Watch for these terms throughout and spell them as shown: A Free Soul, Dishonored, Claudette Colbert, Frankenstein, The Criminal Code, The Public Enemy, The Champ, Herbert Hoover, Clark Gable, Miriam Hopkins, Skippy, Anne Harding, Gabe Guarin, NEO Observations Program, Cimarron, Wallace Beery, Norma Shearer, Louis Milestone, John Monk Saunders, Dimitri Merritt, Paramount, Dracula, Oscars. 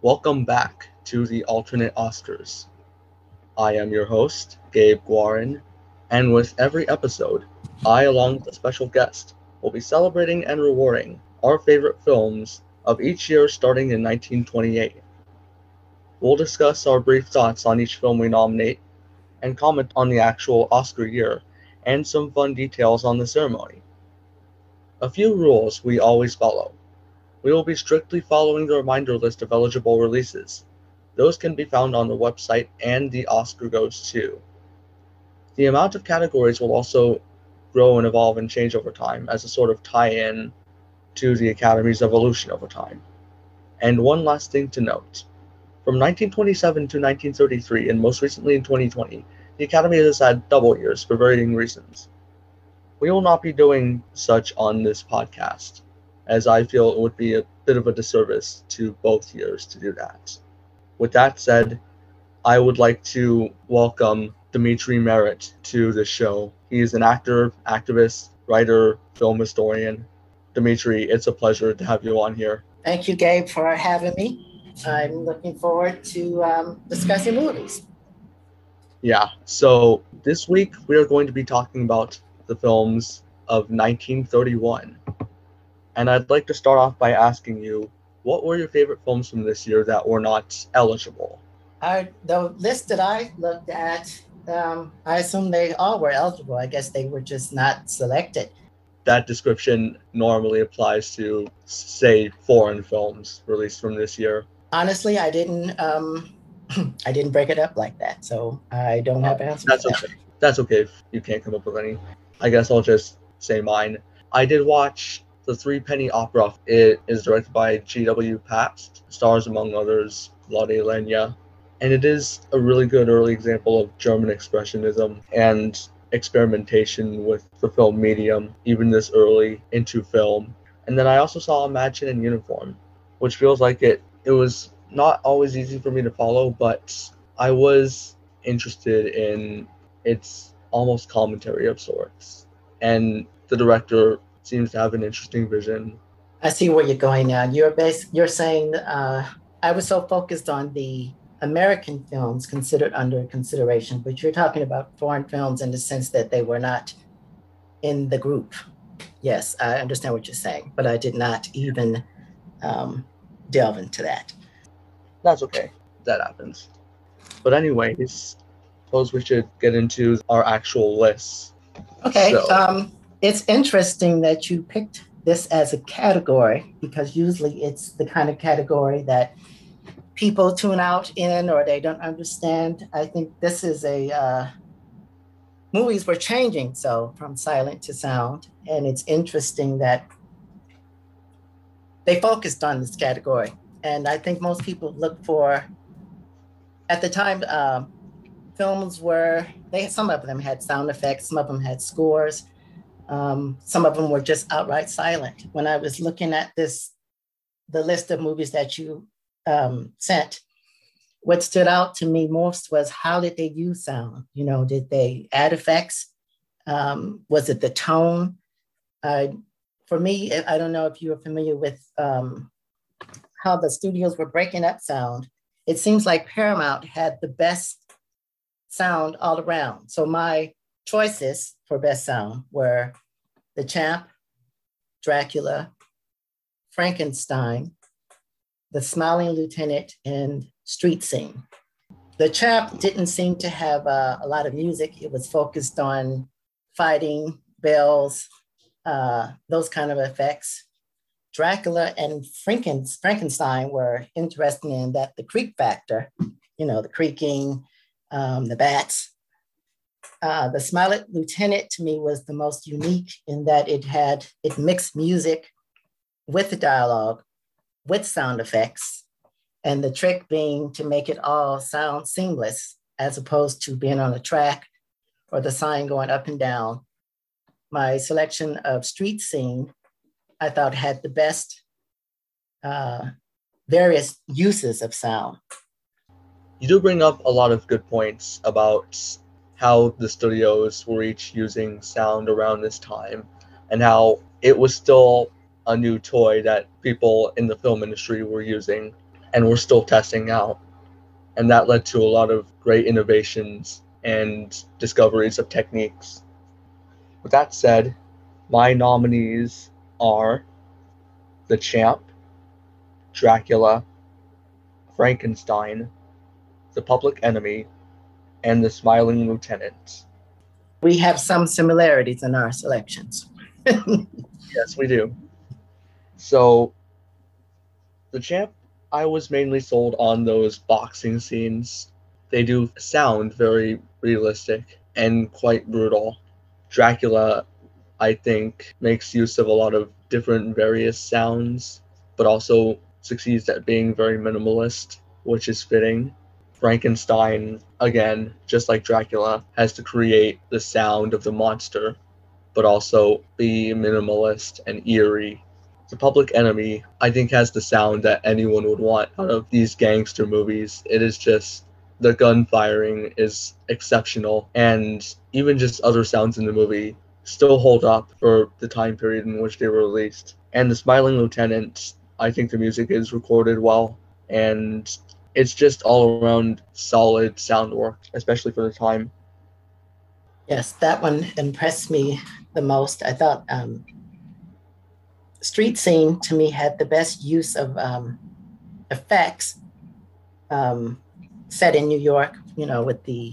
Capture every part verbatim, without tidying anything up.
Welcome back to the Alternate Oscars. I am your host, Gabe Guarin, and with every episode, I, along with a special guest, will be celebrating and rewarding our favorite films of each year starting in nineteen twenty-eight. We'll discuss our brief thoughts on each film we nominate and comment on the actual Oscar year and some fun details on the ceremony. A few rules we always follow. We will be strictly following the reminder list of eligible releases. Those can be found on the website and the Oscar goes to. The amount of categories will also grow and evolve and change over time as a sort of tie-in to the Academy's evolution over time. And one last thing to note. From nineteen twenty-seven to nineteen thirty-three, and most recently in twenty twenty, the Academy has had double years for varying reasons. We will not be doing such on this podcast, as I feel it would be a bit of a disservice to both years to do that. With that said, I would like to welcome Dimitri Merritt to the show. He is an actor, activist, writer, film historian. Dimitri, it's a pleasure to have you on here. Thank you, Gabe, for having me. I'm looking forward to um, discussing movies. Yeah, so this week we are going to be talking about the films of nineteen thirty-one. And I'd like to start off by asking you, what were your favorite films from this year that were not eligible? I, the list that I looked at, um, I assume they all were eligible. I guess they were just not selected. That description normally applies to, say, foreign films released from this year. Honestly, I didn't um, I didn't break it up like that, so I don't have an answer for that. Okay. That's okay if you can't come up with any. I guess I'll just say mine. I did watch The Three Penny Opera. It is directed by G W Pabst, stars among others Claudia Lenya, and it is a really good early example of German expressionism and experimentation with the film medium, even this early into film. And then I also saw A Madman in Uniform, which feels like it, it was not always easy for me to follow, but I was interested in its almost commentary of sorts. And the director seems to have an interesting vision. I see where you're going now. You're bas- You're saying uh, I was so focused on the American films considered under consideration, but you're talking about foreign films in the sense that they were not in the group. Yes, I understand what you're saying, but I did not even um, delve into that. That's okay. That happens. But anyways, I suppose we should get into our actual lists. Okay. So. Um, It's interesting that you picked this as a category, because usually it's the kind of category that people tune out in or they don't understand. I think this is a, uh, movies were changing, so from silent to sound. And it's interesting that they focused on this category. And I think most people look for, at the time, uh, films were, they had, some of them had sound effects, some of them had scores. Um, some of them were just outright silent. When I was looking at this, the list of movies that you um, sent, what stood out to me most was how did they use sound? You know, did they add effects? Um, was it the tone? Uh, for me, I don't know if you are familiar with um, how the studios were breaking up sound. It seems like Paramount had the best sound all around. So my choices for best sound were The Champ, Dracula, Frankenstein, The Smiling Lieutenant, and Street Scene. The Champ didn't seem to have uh, a lot of music. It was focused on fighting, bells, uh, those kind of effects. Dracula and Franken- Frankenstein were interesting in that the creak factor, you know, the creaking, um, the bats. Uh, the Smiling Lieutenant to me was the most unique in that it had, it mixed music with the dialogue, with sound effects, and the trick being to make it all sound seamless as opposed to being on a track or the sign going up and down. My selection of Street Scene, I thought had the best uh, various uses of sound. You do bring up a lot of good points about how the studios were each using sound around this time, and how it was still a new toy that people in the film industry were using. and we're still testing out. And that led to a lot of great innovations and discoveries of techniques. With that said, my nominees are The Champ, Dracula, Frankenstein, The Public Enemy, and The Smiling Lieutenant. We have some similarities in our selections. Yes, we do. So, The Champ, I was mainly sold on those boxing scenes. They do sound very realistic and quite brutal. Dracula, I think, makes use of a lot of different various sounds, but also succeeds at being very minimalist, which is fitting. Frankenstein, again, just like Dracula, has to create the sound of the monster, but also be minimalist and eerie. The Public Enemy, I think, has the sound that anyone would want out of these gangster movies. It is just, the gun firing is exceptional, and even just other sounds in the movie still hold up for the time period in which they were released. And The Smiling Lieutenant, I think the music is recorded well, and it's just all around solid sound work, especially for the time. Yes, that one impressed me the most. I thought um, Street Scene, to me, had the best use of um, effects um, set in New York, you know, with the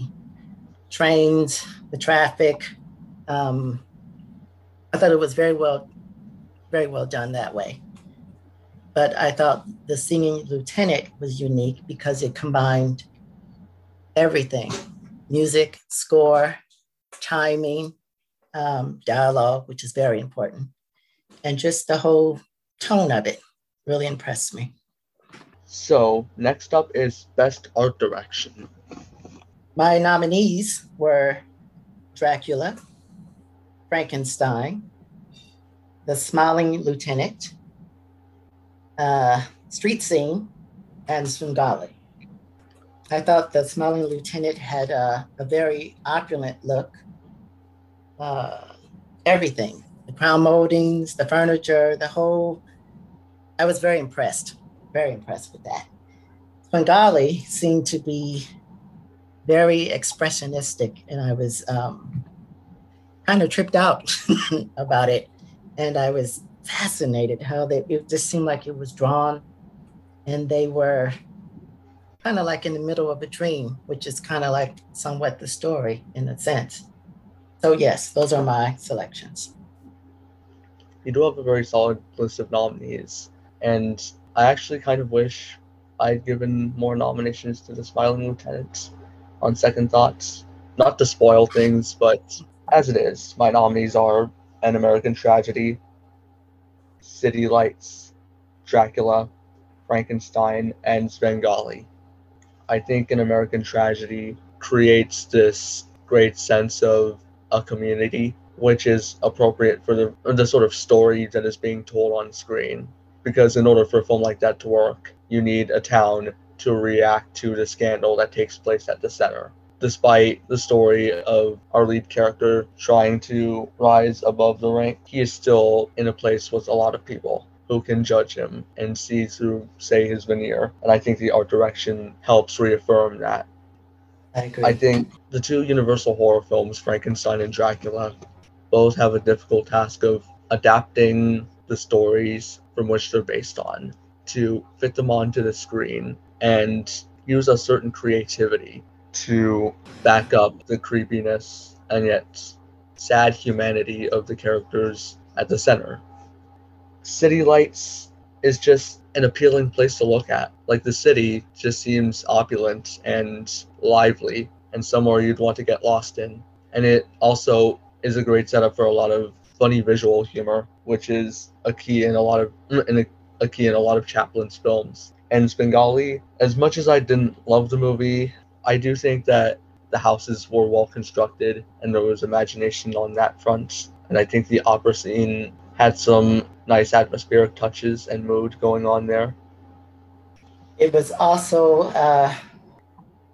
trains, the traffic. Um, I thought it was very well, very well done that way. But I thought The Singing Lieutenant was unique because it combined everything: music, score, timing, um, dialogue, which is very important. And just the whole tone of it really impressed me. So next up is Best Art Direction. My nominees were Dracula, Frankenstein, The Smiling Lieutenant, Uh, Street Scene, and Svengali. I thought The Smiling Lieutenant had uh, a very opulent look. Uh, everything, the crown moldings, the furniture, the whole, I was very impressed, very impressed with that. Svengali seemed to be very expressionistic, and I was um, kind of tripped out about it, and I was fascinated how they, it just seemed like it was drawn, and they were kind of like in the middle of a dream, which is kind of like somewhat the story in a sense. So yes, those are my selections. You do have a very solid list of nominees, and I actually kind of wish I'd given more nominations to The Smiling Lieutenant on second thoughts. Not to spoil things, but as it is, my nominees are An American Tragedy, City Lights, Dracula, Frankenstein, and Svengali. I think An American Tragedy creates this great sense of a community, which is appropriate for the, the sort of story that is being told on screen. Because in order for a film like that to work, you need a town to react to the scandal that takes place at the center. Despite the story of our lead character trying to rise above the rank, he is still in a place with a lot of people who can judge him and see through, say, his veneer. And I think the art direction helps reaffirm that. I agree. I think the two Universal horror films, Frankenstein and Dracula, both have a difficult task of adapting the stories from which they're based on to fit them onto the screen and use a certain creativity to back up the creepiness and yet sad humanity of the characters at the center. City Lights is just an appealing place to look at. Like, the city just seems opulent and lively and somewhere you'd want to get lost in. And it also is a great setup for a lot of funny visual humor, which is a key in a lot of in a, a key in a lot of Chaplin's films. And Svengali, as much as I didn't love the movie, I do think that the houses were well constructed and there was imagination on that front. And I think the opera scene had some nice atmospheric touches and mood going on there. It was also, uh,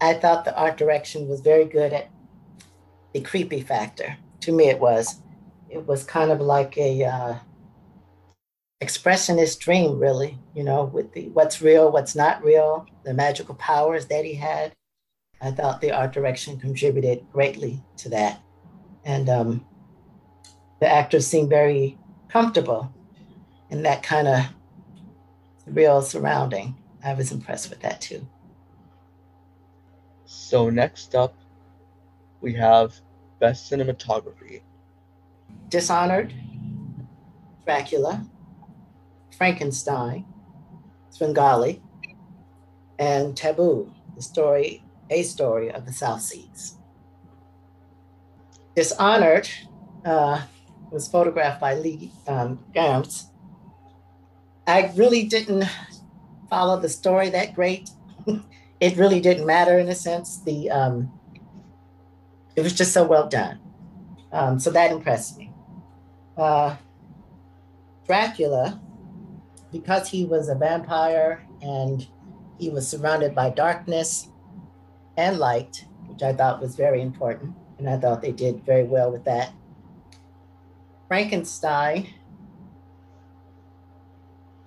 I thought the art direction was very good at the creepy factor. To me, it was. It was kind of like a, uh, expressionist dream, really, you know, with the what's real, what's not real, the magical powers that he had. I thought the art direction contributed greatly to that. And um, the actors seemed very comfortable in that kind of real surrounding. I was impressed with that too. So next up, we have Best Cinematography. Dishonored, Dracula, Frankenstein, Svengali, and Taboo, the story, a story of the South Seas. Dishonored uh, was photographed by Lee um, Gams. I really didn't follow the story that great. It really didn't matter in a sense. The um, it was just so well done. Um, so that impressed me. Uh, Dracula, because he was a vampire and he was surrounded by darkness and light, which I thought was very important. And I thought they did very well with that. Frankenstein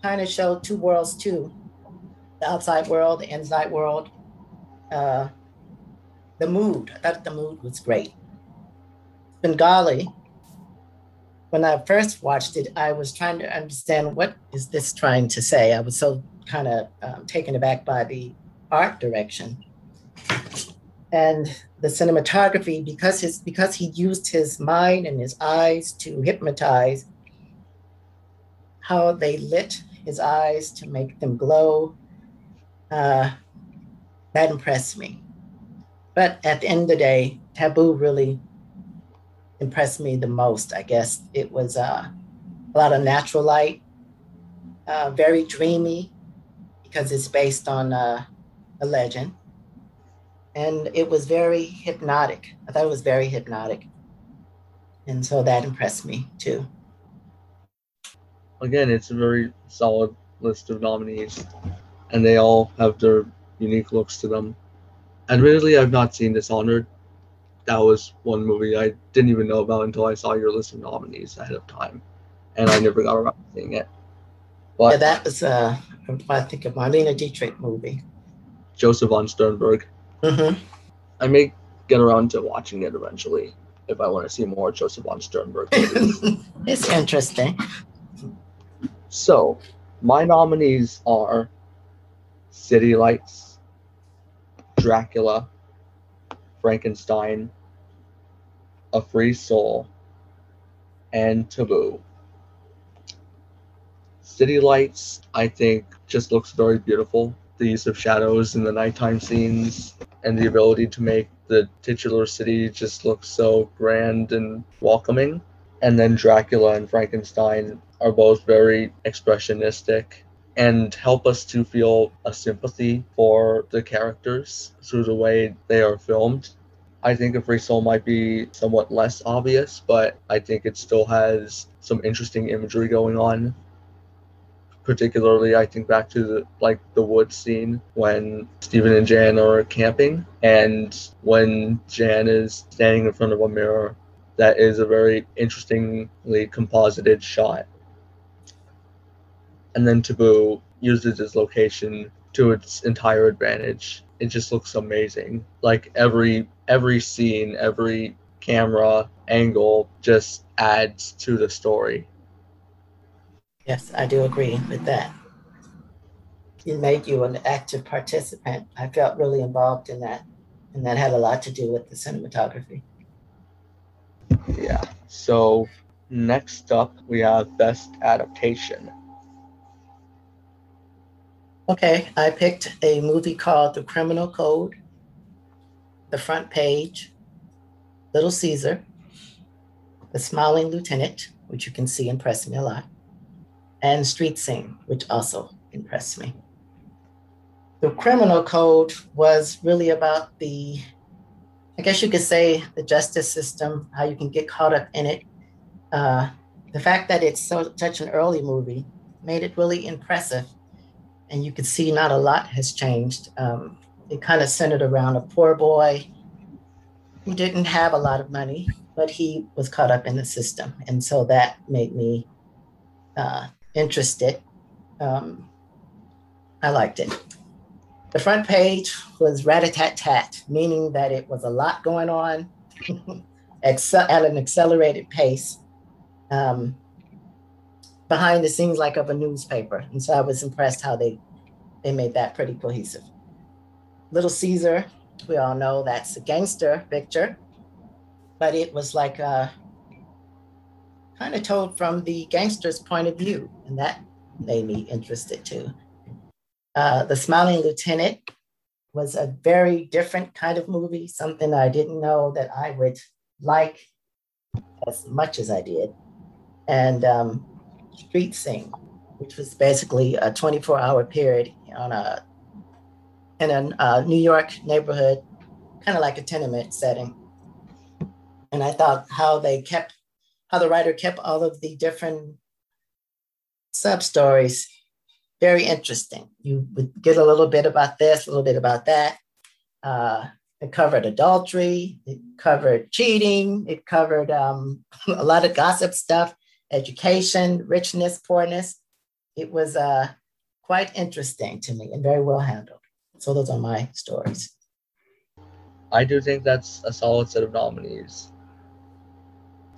kind of showed two worlds too. The outside world, the inside world, uh, the mood. I thought the mood was great. Svengali, when I first watched it, I was trying to understand what is this trying to say. I was so kind of um, taken aback by the art direction. And the cinematography, because his because he used his mind and his eyes to hypnotize, how they lit his eyes to make them glow, uh, that impressed me. But at the end of the day, Taboo really impressed me the most, I guess. It was uh, a lot of natural light, uh, very dreamy, because it's based on uh, a legend. And it was very hypnotic. I thought it was very hypnotic. And so that impressed me too. Again, it's a very solid list of nominees, and they all have their unique looks to them. Admittedly, I've not seen Dishonored. That was one movie I didn't even know about until I saw your list of nominees ahead of time, and I never got around to seeing it. But yeah, that was, uh, I think, a Marlene Dietrich movie. Joseph von Sternberg. Mm-hmm. I may get around to watching it eventually if I want to see more Joseph von Sternberg movies. It's interesting. So, my nominees are City Lights, Dracula, Frankenstein, A Free Soul, and Taboo. City Lights, I think, just looks very beautiful. The use of shadows in the nighttime scenes and the ability to make the titular city just look so grand and welcoming. And then Dracula and Frankenstein are both very expressionistic and help us to feel a sympathy for the characters through the way they are filmed. I think A Free Soul might be somewhat less obvious, but I think it still has some interesting imagery going on. Particularly, I think back to the, like the wood scene when Stephen and Jan are camping, and when Jan is standing in front of a mirror, that is a very interestingly composited shot. And then Taboo uses its location to its entire advantage. It just looks amazing. Like every every scene, every camera angle just adds to the story. Yes, I do agree with that. It made you an active participant. I felt really involved in that, and that had a lot to do with the cinematography. Yeah, so next up we have Best Adaptation. Okay, I picked a movie called The Criminal Code, The Front Page, Little Caesar, The Smiling Lieutenant, which you can see impressed me a lot, and Street Scene, which also impressed me. The Criminal Code was really about the, I guess you could say, the justice system, how you can get caught up in it. Uh, the fact that it's so, such an early movie made it really impressive. And you could see not a lot has changed. Um, it kind of centered around a poor boy who didn't have a lot of money, but he was caught up in the system. And so that made me uh, interested. Um, I liked it. The Front Page was rat-a-tat-tat, meaning that it was a lot going on at an accelerated pace, um, behind the scenes like of a newspaper. And so I was impressed how they, they made that pretty cohesive. Little Caesar, we all know that's a gangster picture, but it was like a, kind of told from the gangster's point of view, and that made me interested too. Uh, The Smiling Lieutenant was a very different kind of movie, something I didn't know that I would like as much as I did. And um, Street Scene, which was basically a twenty-four hour period on a in a uh, New York neighborhood, kind of like a tenement setting. And I thought how they kept how the writer kept all of the different sub-stories very interesting. You would get a little bit about this, a little bit about that. Uh, it covered adultery, it covered cheating, it covered um, a lot of gossip stuff, education, richness, poorness. It was uh, quite interesting to me and very well handled. So those are my stories. I do think that's a solid set of nominees.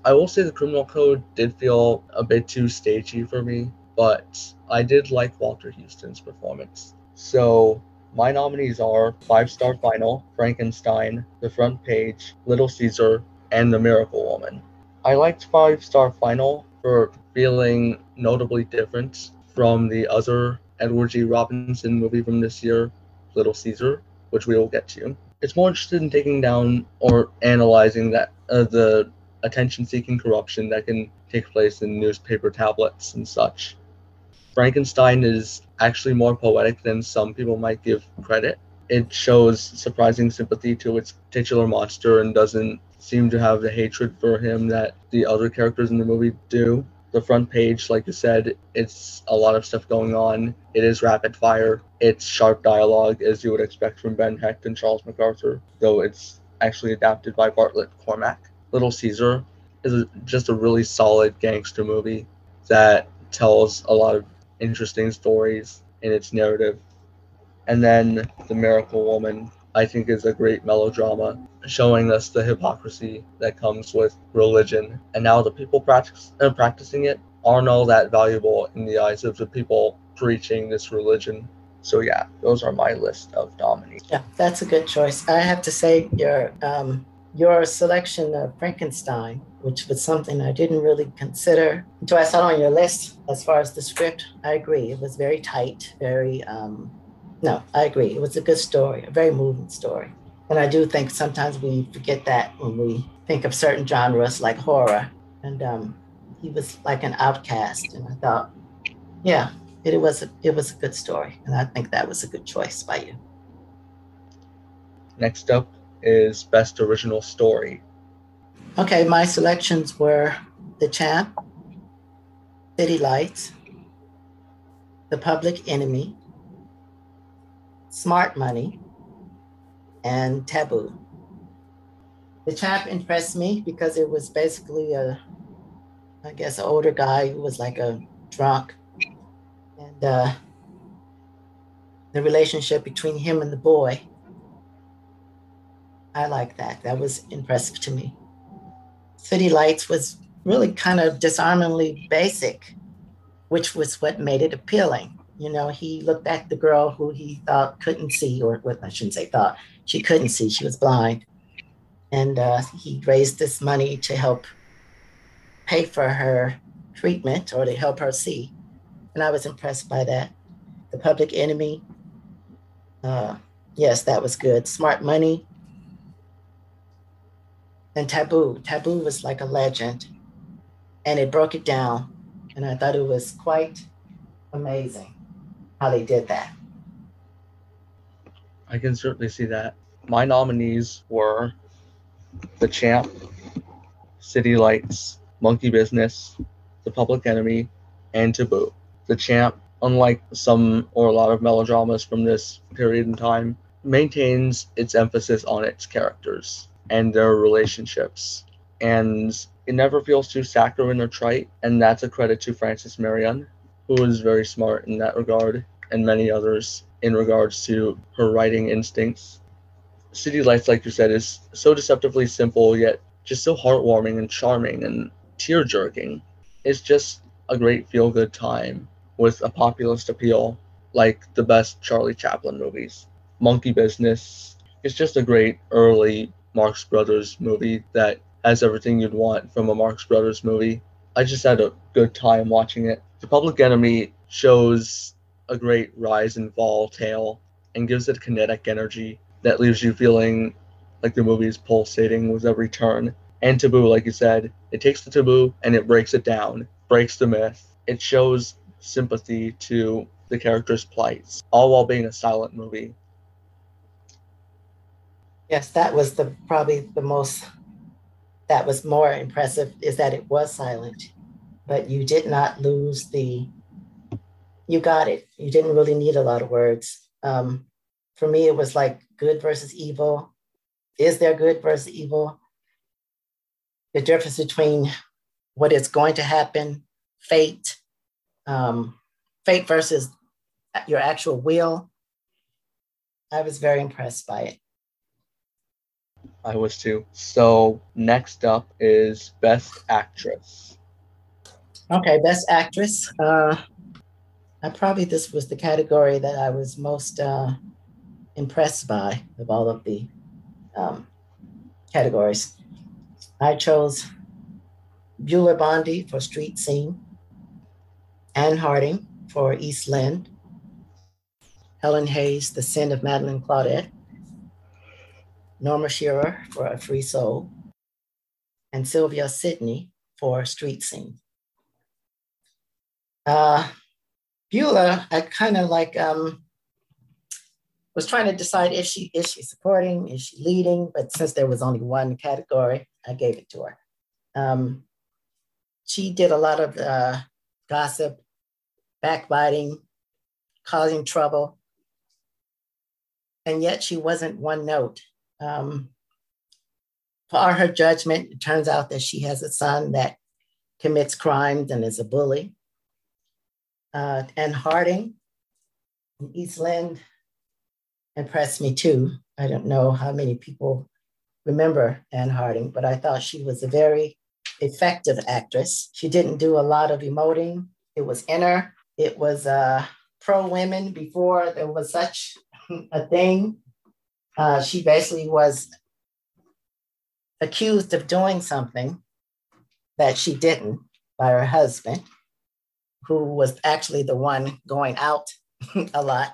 I will say The Criminal Code did feel a bit too stagey for me, but I did like Walter Houston's performance. So my nominees are Five Star Final, Frankenstein, The Front Page, Little Caesar, and The Miracle Woman. I liked Five Star Final for feeling notably different from the other Edward G. Robinson movie from this year, Little Caesar, which we will get to. It's more interested in taking down or analyzing that uh, the attention-seeking corruption that can take place in newspaper tablets and such. Frankenstein is actually more poetic than some people might give credit. It shows surprising sympathy to its titular monster and doesn't seem to have the hatred for him that the other characters in the movie do. The Front Page, like you said, it's a lot of stuff going on. It is rapid fire. It's sharp dialogue, as you would expect from Ben Hecht and Charles MacArthur, though it's actually adapted by Bartlett Cormack. Little Caesar is just a really solid gangster movie that tells a lot of interesting stories in its narrative. And then The Miracle Woman, I think, is a great melodrama showing us the hypocrisy that comes with religion and how the people practice, uh, practicing it aren't all that valuable in the eyes of the people preaching this religion. So yeah, those are my list of nominees. Yeah, that's a good choice. I have to say your um, your selection of Frankenstein, which was something I didn't really consider until I saw it on your list. As far as the script, I agree. It was very tight, very, um, no, I agree. It was a good story, a very moving story. And I do think sometimes we forget that when we think of certain genres like horror. And um, he was like an outcast. And I thought, yeah, it, it was a, it was a good story. And I think that was a good choice by you. Next up is Best Original Story. Okay, my selections were The Champ, City Lights, The Public Enemy, Smart Money, and Taboo. The Champ impressed me because it was basically a, I guess, an older guy who was like a drunk. And uh, the relationship between him and the boy, I like that. That was impressive to me. City Lights was really kind of disarmingly basic, which was what made it appealing. You know, he looked at the girl who he thought couldn't see, or what I shouldn't say thought, she couldn't see, she was blind. And uh, he raised this money to help pay for her treatment or to help her see. And I was impressed by that. The Public Enemy, uh, yes, that was good. Smart Money. And Taboo. Taboo was like a legend, and it broke it down. And I thought it was quite amazing how they did that. I can certainly see that. My nominees were The Champ, City Lights, Monkey Business, The Public Enemy, and Taboo. The Champ, unlike some or a lot of melodramas from this period in time, maintains its emphasis on its characters and their relationships, and it never feels too saccharine or trite, and that's a credit to Frances Marion. who was very smart in that regard, and many others in regards to her writing instincts. City Lights, like you said, is so deceptively simple, yet just so heartwarming and charming and tear-jerking. It's just a great feel-good time with a populist appeal, like the best Charlie Chaplin movies. Monkey Business is just a great early Marx Brothers movie that has everything you'd want from a Marx Brothers movie. I just had a good time watching it. The Public Enemy shows a great rise and fall tale and gives it kinetic energy that leaves you feeling like the movie is pulsating with every turn. And Taboo, like you said, it takes the taboo and it breaks it down, breaks the myth. It shows sympathy to the characters' plights, all while being a silent movie. Yes, that was the probably the most, that was more impressive, is that it was silent, but you did not lose the, you got it. You didn't really need a lot of words. Um, for me, it was like good versus evil. Is there good versus evil? The difference between what is going to happen, fate, um, fate versus your actual will. I was very impressed by it. I was too. So next up is Best Actress. Okay, Best Actress. Uh, I probably, this was the category that I was most uh, impressed by of all of the um, categories. I chose Bueller Bondi for Street Scene, Anne Harding for East Lynne, Helen Hayes, The Sin of Madeline Claudette, Norma Shearer for A Free Soul, and Sylvia Sidney for Street Scene. Uh, Bueller, I kind of like, um, was trying to decide if she is she supporting, is she leading, but since there was only one category, I gave it to her. Um, she did a lot of uh, gossip, backbiting, causing trouble, and yet she wasn't one note. Um, for her judgment, it turns out that she has a son that commits crimes and is a bully. Uh, Anne Harding in East Lynne impressed me too. I don't know how many people remember Anne Harding, but I thought she was a very effective actress. She didn't do a lot of emoting. It was in her. It was uh, pro-women before there was such a thing. Uh, she basically was accused of doing something that she didn't by her husband, who was actually the one going out a lot.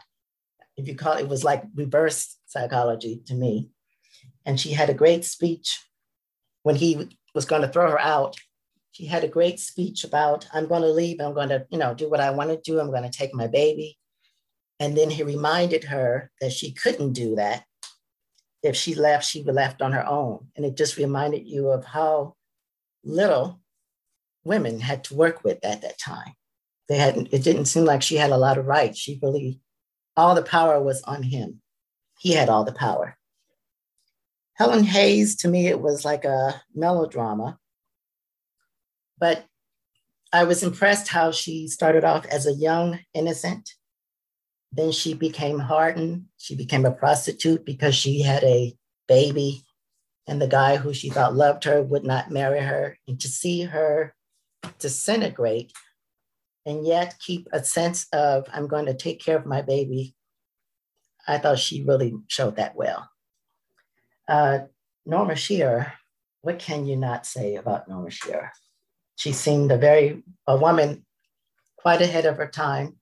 If you call it, it was like reverse psychology to me. And she had a great speech when he was going to throw her out. She had a great speech about, I'm going to leave. I'm going to, you know, do what I want to do. I'm going to take my baby. And then he reminded her that she couldn't do that. If she left, she would left on her own. And it just reminded you of how little women had to work with at that time. They hadn't, it didn't seem like she had a lot of rights. She really, all the power was on him. He had all the power. Helen Hayes, to me, it was like a melodrama, but I was impressed how she started off as a young innocent. Then she became hardened. She became a prostitute because she had a baby and the guy who she thought loved her would not marry her. And to see her disintegrate and yet keep a sense of, I'm going to take care of my baby. I thought she really showed that well. Uh, Norma Shearer, what can you not say about Norma Shearer? She seemed a very, a woman quite ahead of her time.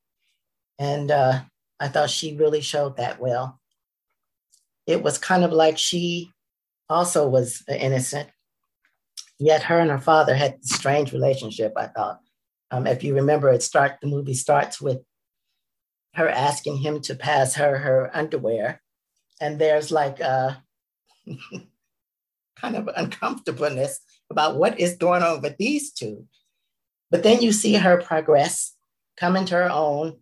And uh, I thought she really showed that well. It was kind of like she also was innocent, yet her and her father had a strange relationship, I thought. Um, if you remember, it start, the movie starts with her asking him to pass her her underwear. And there's like a kind of uncomfortableness about what is going on with these two. But then you see her progress, come into her own,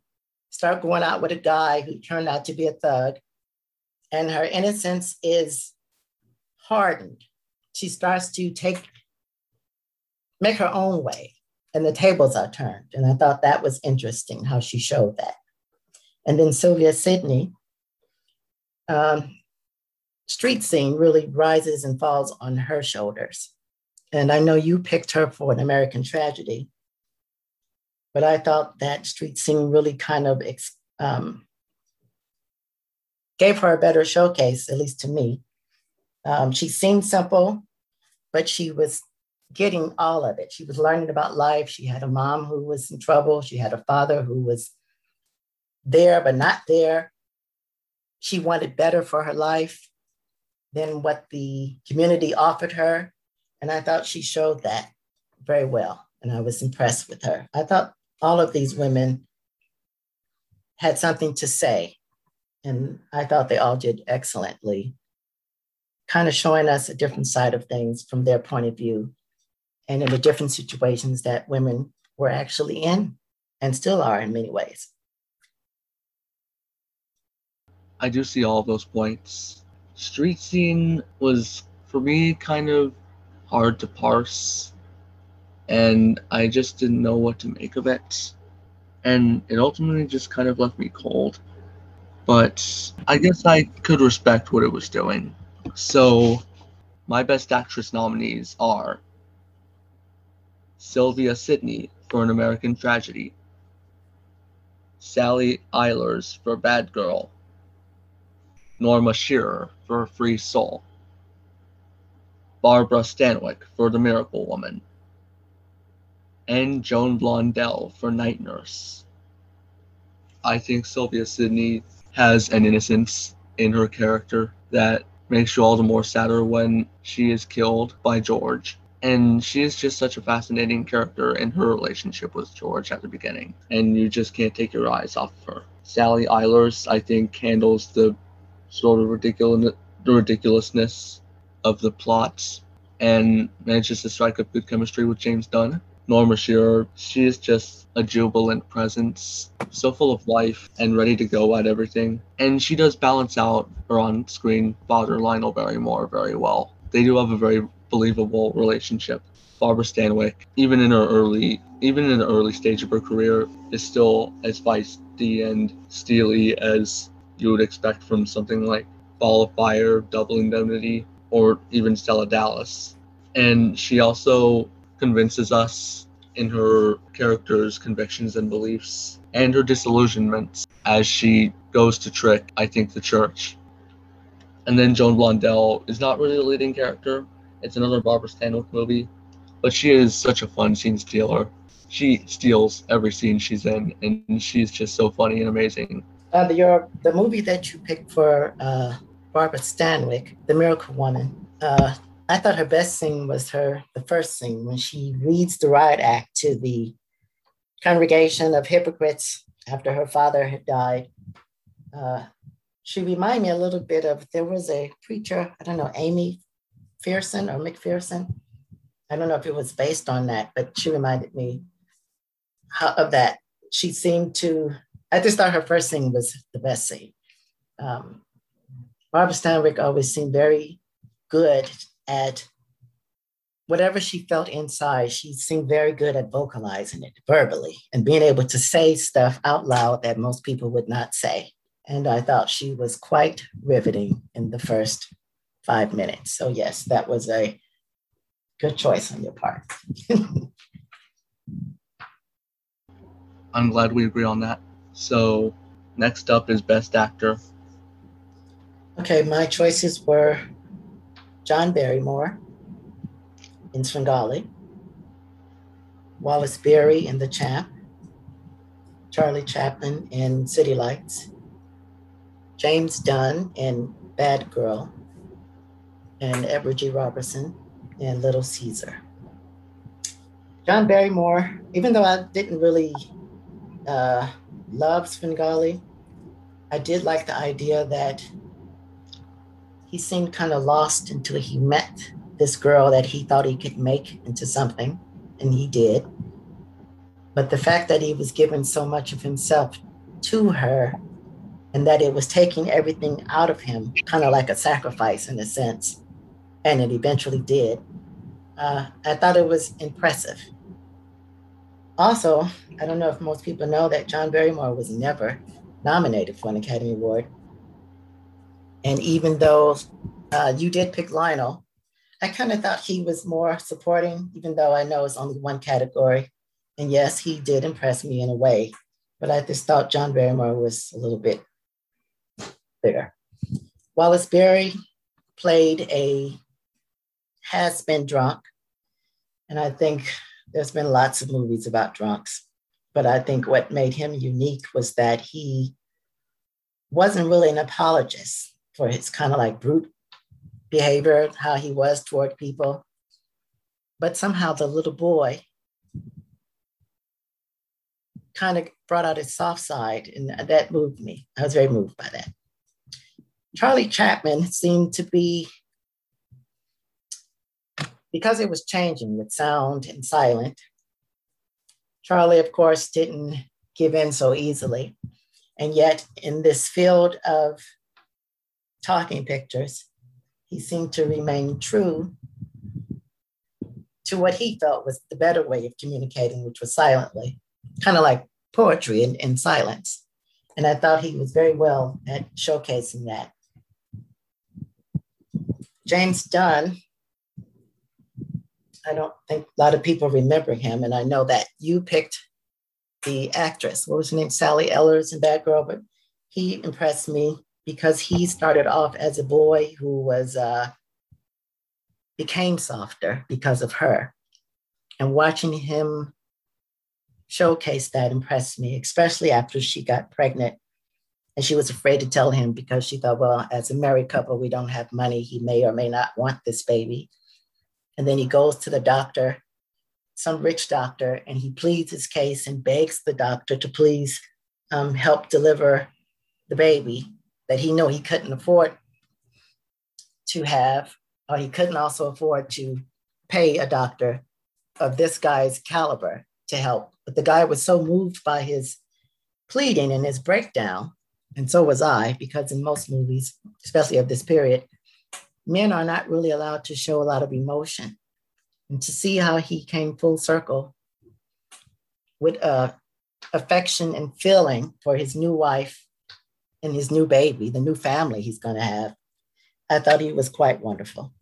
start going out with a guy who turned out to be a thug, and her innocence is hardened. She starts to take, make her own way. and the tables are turned. And I thought that was interesting how she showed that. And then Sylvia Sidney, um, Street Scene really rises and falls on her shoulders. And I know you picked her for An American Tragedy, but I thought that Street Scene really kind of um, gave her a better showcase, at least to me. Um, she seemed simple, but she was getting all of it. She was learning about life. She had a mom who was in trouble. She had a father who was there, but not there. She wanted better for her life than what the community offered her. And I thought she showed that very well. And I was impressed with her. I thought all of these women had something to say. And I thought they all did excellently, kind of showing us a different side of things from their point of view and in the different situations that women were actually in and still are in many ways. I do see all those points. Street Scene was, for me, kind of hard to parse, and I just didn't know what to make of it, and it ultimately just kind of left me cold, but I guess I could respect what it was doing. So my Best Actress nominees are Sylvia Sidney for An American Tragedy, Sally Eilers for Bad Girl, Norma Shearer for A Free Soul, Barbara Stanwyck for The Miracle Woman, and Joan Blondell for Night Nurse. I think Sylvia Sidney has an innocence in her character that makes you all the more sadder when she is killed by George. And she is just such a fascinating character in her relationship with George at the beginning, and you just can't take your eyes off of her. Sally Eilers, I think, handles the sort of ridiculous, the ridiculousness of the plots and manages to strike up good chemistry with James Dunn. Norma Shearer, she is just a jubilant presence, so full of life and ready to go at everything. And she does balance out her on-screen father, Lionel Barrymore, very well. They do have a very believable relationship. Barbara Stanwyck, even in her early, even in the early stage of her career, is still as feisty and steely as you would expect from something like Ball of Fire, Double Indemnity, or even Stella Dallas. And she also convinces us in her character's convictions and beliefs and her disillusionments as she goes to trick, I think, the church. And then Joan Blondell is not really a leading character. It's another Barbara Stanwyck movie, but she is such a fun scene stealer. She steals every scene she's in, and she's just so funny and amazing. Uh, the, your, the movie that you picked for uh... Barbara Stanwyck, The Miracle Woman. Uh, I thought her best scene was her, the first scene when she reads the riot act to the congregation of hypocrites after her father had died. Uh, she reminded me a little bit of, there was a preacher, I don't know, Amy Pearson or McPherson. I don't know if it was based on that, but she reminded me how, of that. She seemed to, I just thought her first scene was the best scene. Um, Barbara Stanwyck always seemed very good at whatever she felt inside. She seemed very good at vocalizing it verbally and being able to say stuff out loud that most people would not say. And I thought she was quite riveting in the first five minutes. So yes, that was a good choice on your part. I'm glad we agree on that. So next up is Best Actor. Okay, my choices were John Barrymore in Svengali, Wallace Beery in The Champ, Charlie Chaplin in City Lights, James Dunn in Bad Girl, and Edward G. Robinson in Little Caesar. John Barrymore, even though I didn't really uh, love Svengali, I did like the idea that he seemed kind of lost until he met this girl that he thought he could make into something, and he did. But the fact that he was giving so much of himself to her and that it was taking everything out of him, kind of like a sacrifice in a sense, and it eventually did, uh, I thought it was impressive. Also, I don't know if most people know that John Barrymore was never nominated for an Academy Award. And even though uh, you did pick Lionel, I kind of thought he was more supporting, even though I know it's only one category. And yes, he did impress me in a way, but I just thought John Barrymore was a little bit bigger. Wallace Beery played a has been drunk. And I think there's been lots of movies about drunks, but I think what made him unique was that he wasn't really an apologist for his kind of like brute behavior, how he was toward people. But somehow the little boy kind of brought out his soft side, and that moved me. I was very moved by that. Charlie Chaplin seemed to be, because it was changing with sound and silent, Charlie, of course, didn't give in so easily. And yet in this field of talking pictures, he seemed to remain true to what he felt was the better way of communicating, which was silently, kind of like poetry in, in silence. And I thought he was very well at showcasing that. James Dunn, I don't think a lot of people remember him. And I know that you picked the actress, what was her name? Sally Ehlers in Bad Girl, but he impressed me because he started off as a boy who was, uh, became softer because of her. And watching him showcase that impressed me, especially after she got pregnant and she was afraid to tell him because she thought, well, as a married couple, we don't have money. He may or may not want this baby. And then he goes to the doctor, some rich doctor, and he pleads his case and begs the doctor to please um, help deliver the baby that he knew he couldn't afford to have, or he couldn't also afford to pay a doctor of this guy's caliber to help. But the guy was so moved by his pleading and his breakdown, and so was I, because in most movies, especially of this period, men are not really allowed to show a lot of emotion. And to see how he came full circle with uh, affection and feeling for his new wife and his new baby, the new family he's gonna have, I thought he was quite wonderful.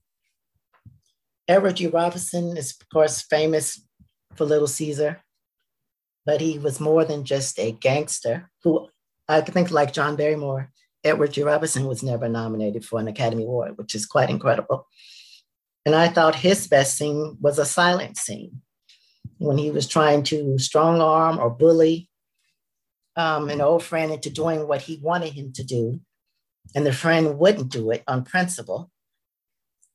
Edward G. Robinson is, of course, famous for Little Caesar, but he was more than just a gangster who, I think, like John Barrymore, Edward G. Robinson was never nominated for an Academy Award, which is quite incredible. And I thought his best scene was a silent scene when he was trying to strong arm or bully um, an old friend into doing what he wanted him to do. And the friend wouldn't do it on principle.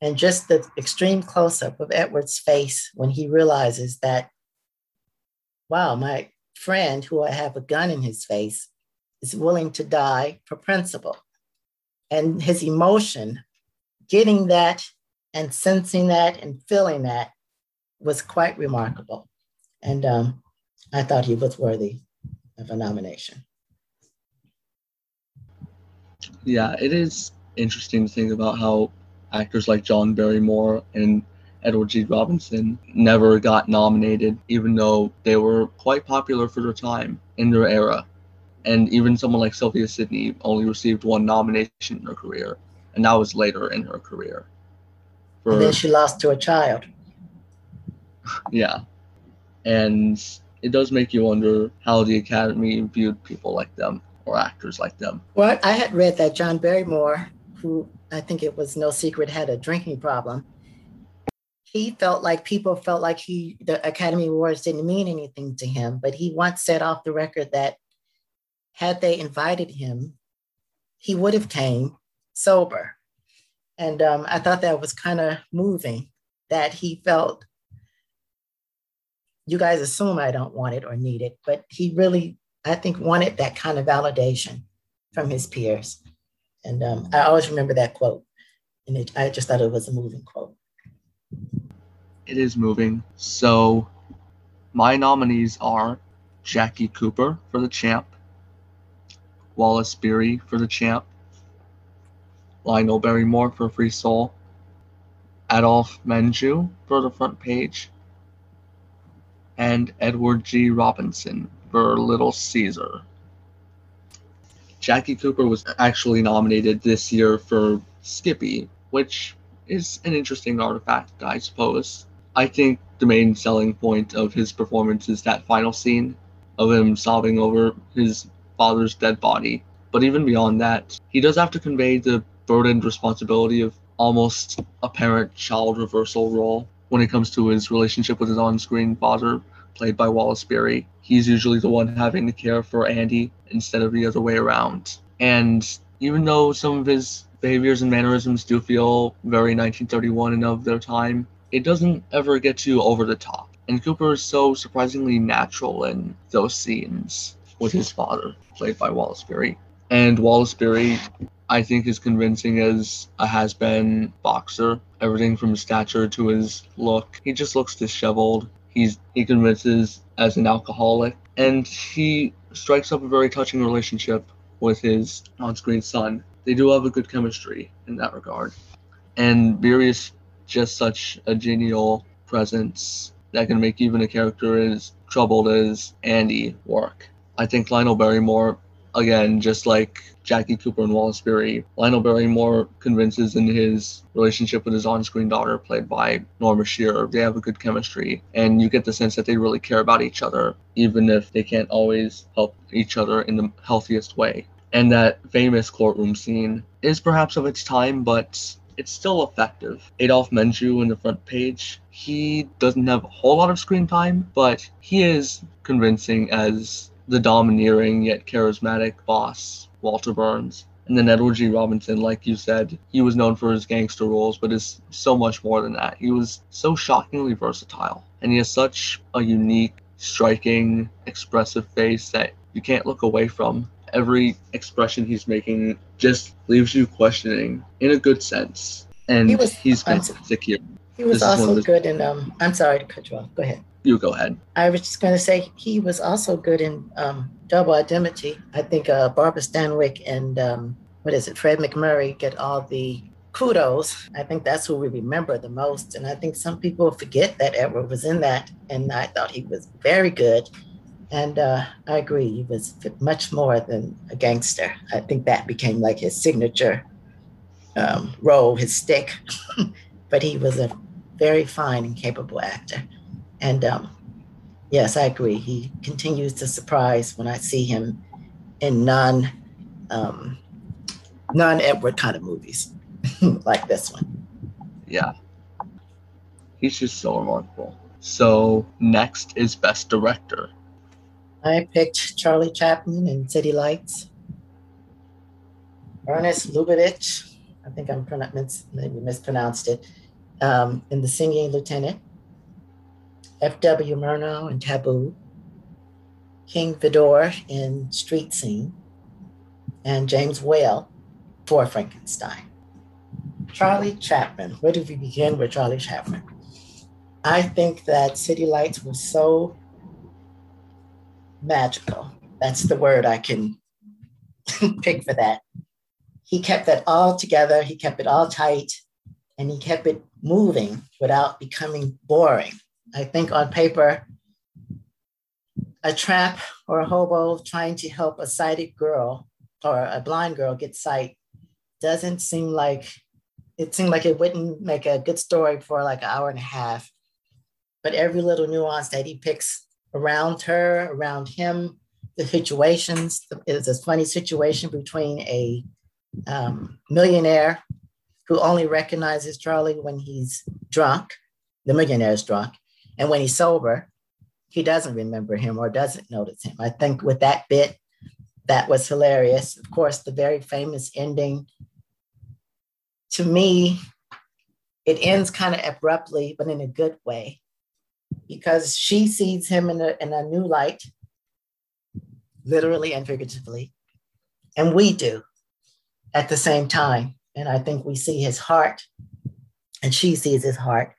And just the extreme close-up of Edward's face when he realizes that, wow, my friend who I have a gun in his face is willing to die for principle. And his emotion, getting that and sensing that and feeling that was quite remarkable. And um, I thought he was worthy of a nomination. Yeah, it is interesting to think about how actors like John Barrymore and Edward G. Robinson never got nominated, even though they were quite popular for their time in their era. And even someone like Sylvia Sidney only received one nomination in her career, and that was later in her career. For... And then she lost to a child. Yeah. And it does make you wonder how the Academy viewed people like them or actors like them. Well, I had read that John Barrymore, who I think it was no secret had a drinking problem, he felt like people felt like he, the Academy Awards didn't mean anything to him, but he once said off the record that had they invited him, he would have came sober. And um, I thought that was kind of moving, that he felt, you guys assume I don't want it or need it, but he really, I think, wanted that kind of validation from his peers. And um, I always remember that quote. And it, I just thought it was a moving quote. It is moving. So my nominees are Jackie Cooper for The Champ, Wallace Beery for The Champ, Lionel Barrymore for Free Soul, Adolphe Menjou for The Front Page, and Edward G. Robinson for Little Caesar. Jackie Cooper was actually nominated this year for Skippy, which is an interesting artifact, I suppose. I think the main selling point of his performance is that final scene of him sobbing over his father's dead body. But even beyond that, he does have to convey the burdened responsibility of almost a parent-child reversal role when it comes to his relationship with his on-screen father, played by Wallace Beery. He's usually the one having to care for Andy instead of the other way around. And even though some of his behaviors and mannerisms do feel very nineteen thirty-one and of their time, it doesn't ever get too over the top. And Cooper is so surprisingly natural in those scenes with his father, played by Wallace Beery. And Wallace Beery, I think, is convincing as a has-been boxer. Everything from his stature to his look. He just looks disheveled. He's, he convinces as an alcoholic. And he strikes up a very touching relationship with his on-screen son. They do have a good chemistry in that regard. And Beery is just such a genial presence that can make even a character as troubled as Andy work. I think Lionel Barrymore, again, just like Jackie Cooper and Wallace Beery, Lionel Barrymore convinces in his relationship with his on-screen daughter, played by Norma Shearer. They have a good chemistry, and you get the sense that they really care about each other, even if they can't always help each other in the healthiest way. And that famous courtroom scene is perhaps of its time, but it's still effective. Adolph Menjou in The Front Page, he doesn't have a whole lot of screen time, but he is convincing as the domineering yet charismatic boss, Walter Burns. And then Edward G. Robinson, like you said, he was known for his gangster roles, but is so much more than that. He was so shockingly versatile, and he has such a unique, striking, expressive face that you can't look away from. Every expression he's making just leaves you questioning, in a good sense. And he was, he's fantastic here. He was also good in, um, I'm sorry to cut you off, go ahead. You go ahead. I was just going to say he was also good in um, Double Indemnity. I think uh, Barbara Stanwyck and um, what is it, Fred McMurray get all the kudos. I think that's who we remember the most. And I think some people forget that Edward was in that. And I thought he was very good. And uh, I agree, he was much more than a gangster. I think that became like his signature um, role, his stick. But he was a very fine and capable actor. And um, yes, I agree. He continues to surprise when I see him in non, um, non-Edward kind of movies like this one. Yeah, he's just so remarkable. So next is Best Director. I picked Charlie Chaplin in City Lights. Ernest Lubavitch, I think I'm mis- maybe mispronounced it, um, in The Singing Lieutenant. F W Murnau in Taboo, King Vidor in Street Scene, and James Whale for Frankenstein. Charlie Chaplin, where do we begin with Charlie Chaplin? I think that City Lights was so magical. That's the word I can pick for that. He kept that all together, he kept it all tight, and he kept it moving without becoming boring. I think on paper, a tramp or a hobo trying to help a sighted girl or a blind girl get sight doesn't seem like, it seemed like it wouldn't make a good story for like an hour and a half. But every little nuance that he picks around her, around him, the situations, it's a funny situation between a um, millionaire who only recognizes Charlie when he's drunk, the millionaire is drunk, and when he's sober, he doesn't remember him or doesn't notice him. I think with that bit, that was hilarious. Of course, the very famous ending. To me, it ends kind of abruptly, but in a good way, because she sees him in a, in a new light, literally and figuratively, and we do at the same time. And I think we see his heart, and she sees his heart.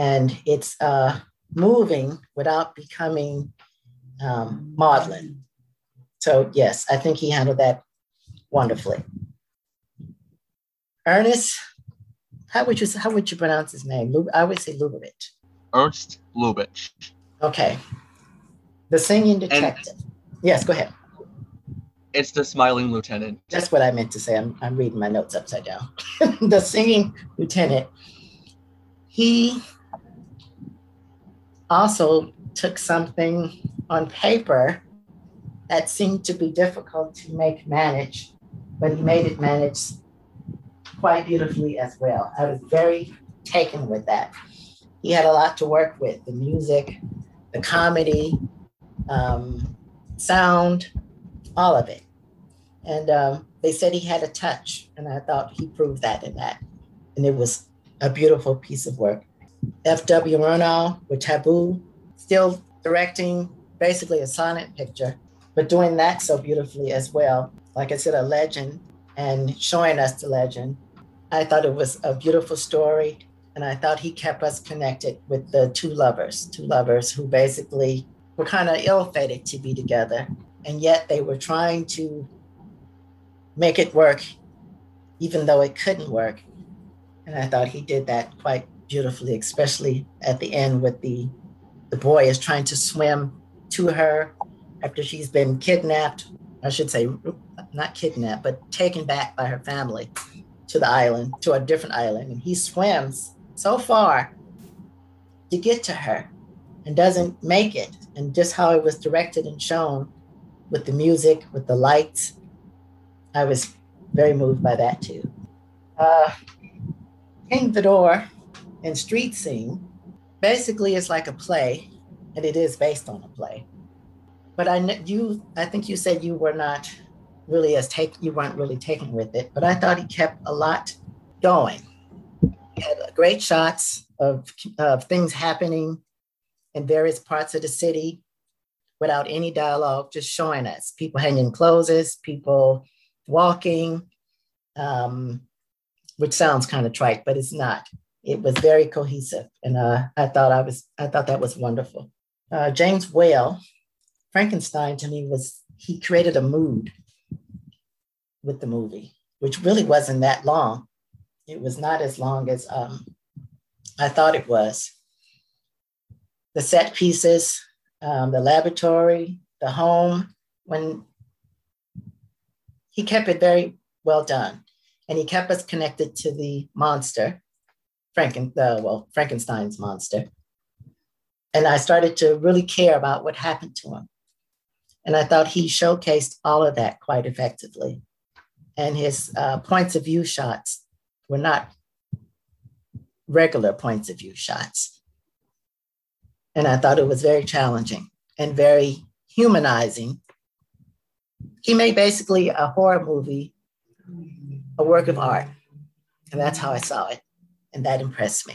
And it's uh, moving without becoming um, maudlin. So yes, I think he handled that wonderfully. Ernest, how would you how would you pronounce his name? I would say Lubavitch. Ernst Lubavitch. Okay. The singing detective. And yes, go ahead. It's The Smiling Lieutenant. That's what I meant to say. I'm, I'm reading my notes upside down. The Singing Lieutenant. He also took something on paper that seemed to be difficult to make manage, but he made it manage quite beautifully as well. I was very taken with that. He had a lot to work with, the music, the comedy, um, sound, all of it. And um, they said he had a touch, and I thought he proved that in that. And it was a beautiful piece of work. F W Murnau with Taboo, still directing basically a sonnet picture, but doing that so beautifully as well. Like I said, a legend, and showing us the legend. I thought it was a beautiful story, and I thought he kept us connected with the two lovers, two lovers who basically were kind of ill-fated to be together, and yet they were trying to make it work, even though it couldn't work. And I thought he did that quite beautifully, especially at the end with the, the boy is trying to swim to her after she's been kidnapped, I should say, not kidnapped, but taken back by her family to the island, to a different island. And he swims so far to get to her and doesn't make it. And just how it was directed and shown with the music, with the lights, I was very moved by that too. Uh, King Vidor and Street Scene basically is like a play, and it is based on a play. But I kn- you, I think you said you were not really as take, you weren't really taken with it, but I thought he kept a lot going. He had great shots of, of things happening in various parts of the city without any dialogue, just showing us people hanging clothes, people walking, um, which sounds kind of trite, but it's not. It was very cohesive, and uh, I thought I was I thought that was wonderful. Uh, James Whale, Frankenstein to me was, he created a mood with the movie, which really wasn't that long. It was not as long as um, I thought it was. The set pieces, um, the laboratory, the home, when he kept it very well done, and he kept us connected to the monster. Franken, uh, well, Frankenstein's monster. And I started to really care about what happened to him. And I thought he showcased all of that quite effectively. And his uh, points of view shots were not regular points of view shots. And I thought it was very challenging and very humanizing. He made basically a horror movie, a work of art. And that's how I saw it. And that impressed me.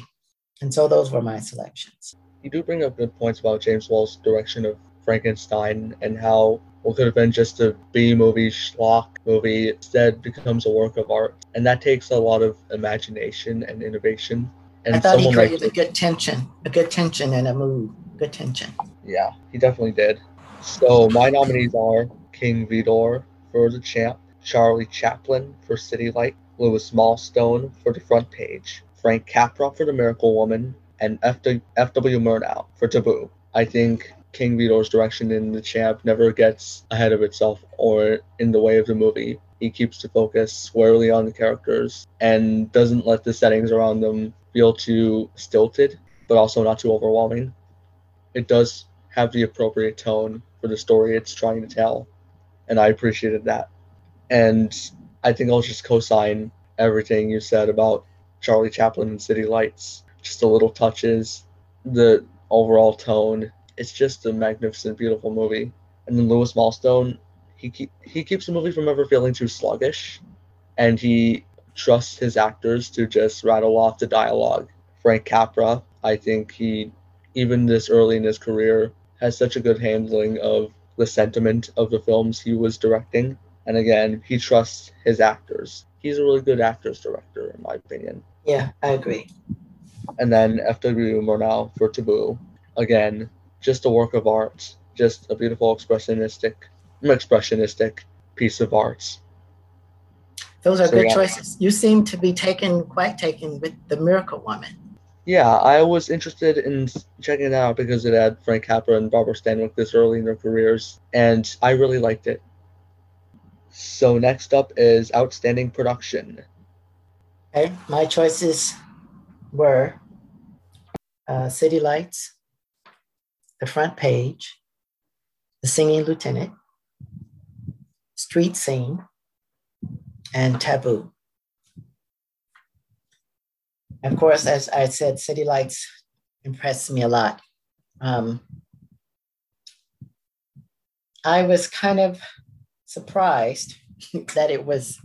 And so those were my selections. You do bring up good points about James Whale's direction of Frankenstein and how what could have been just a B-movie, schlock movie instead becomes a work of art. And that takes a lot of imagination and innovation. And I thought he created like, a good tension, a good tension and a mood, good tension. Yeah, he definitely did. So my nominees are King Vidor for The Champ, Charlie Chaplin for City Lights, Louis Milestone for The Front Page, Frank Capra for The Miracle Woman, and F W Murnau for Taboo. I think King Vidor's direction in The Champ never gets ahead of itself or in the way of the movie. He keeps the focus squarely on the characters and doesn't let the settings around them feel too stilted, but also not too overwhelming. It does have the appropriate tone for the story it's trying to tell, and I appreciated that. And I think I'll just co-sign everything you said about Charlie Chaplin and City Lights, just the little touches, the overall tone. It's just a magnificent, beautiful movie. And then Louis Milestone, he keep, he keeps the movie from ever feeling too sluggish, and he trusts his actors to just rattle off the dialogue. Frank Capra, I think he, even this early in his career, has such a good handling of the sentiment of the films he was directing. And again, he trusts his actors. He's a really good actor's director, in my opinion. Yeah, I agree. And then F W Murnau for Taboo. Again, just a work of art, just a beautiful expressionistic, expressionistic piece of art. Those are so, good yeah. choices. You seem to be taken, quite taken with The Miracle Woman. Yeah, I was interested in checking it out because it had Frank Capra and Barbara Stanwyck this early in their careers, and I really liked it. So next up is Outstanding Production. Okay, my choices were uh, City Lights, The Front Page, The Singing Lieutenant, Street Scene, and Taboo. Of course, as I said, City Lights impressed me a lot. Um, I was kind of surprised that it was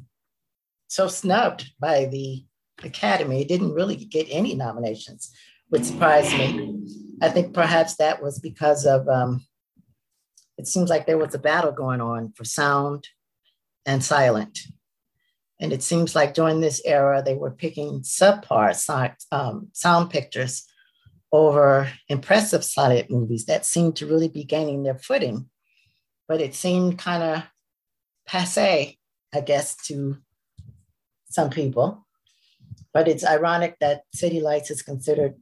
so snubbed by the Academy. It didn't really get any nominations, which surprised me. I think perhaps that was because of, um, it seems like there was a battle going on for sound and silent. And it seems like during this era, they were picking subpar sound, um, sound pictures over impressive silent movies that seemed to really be gaining their footing. But it seemed kind of passe, I guess, to some people. But it's ironic that City Lights is considered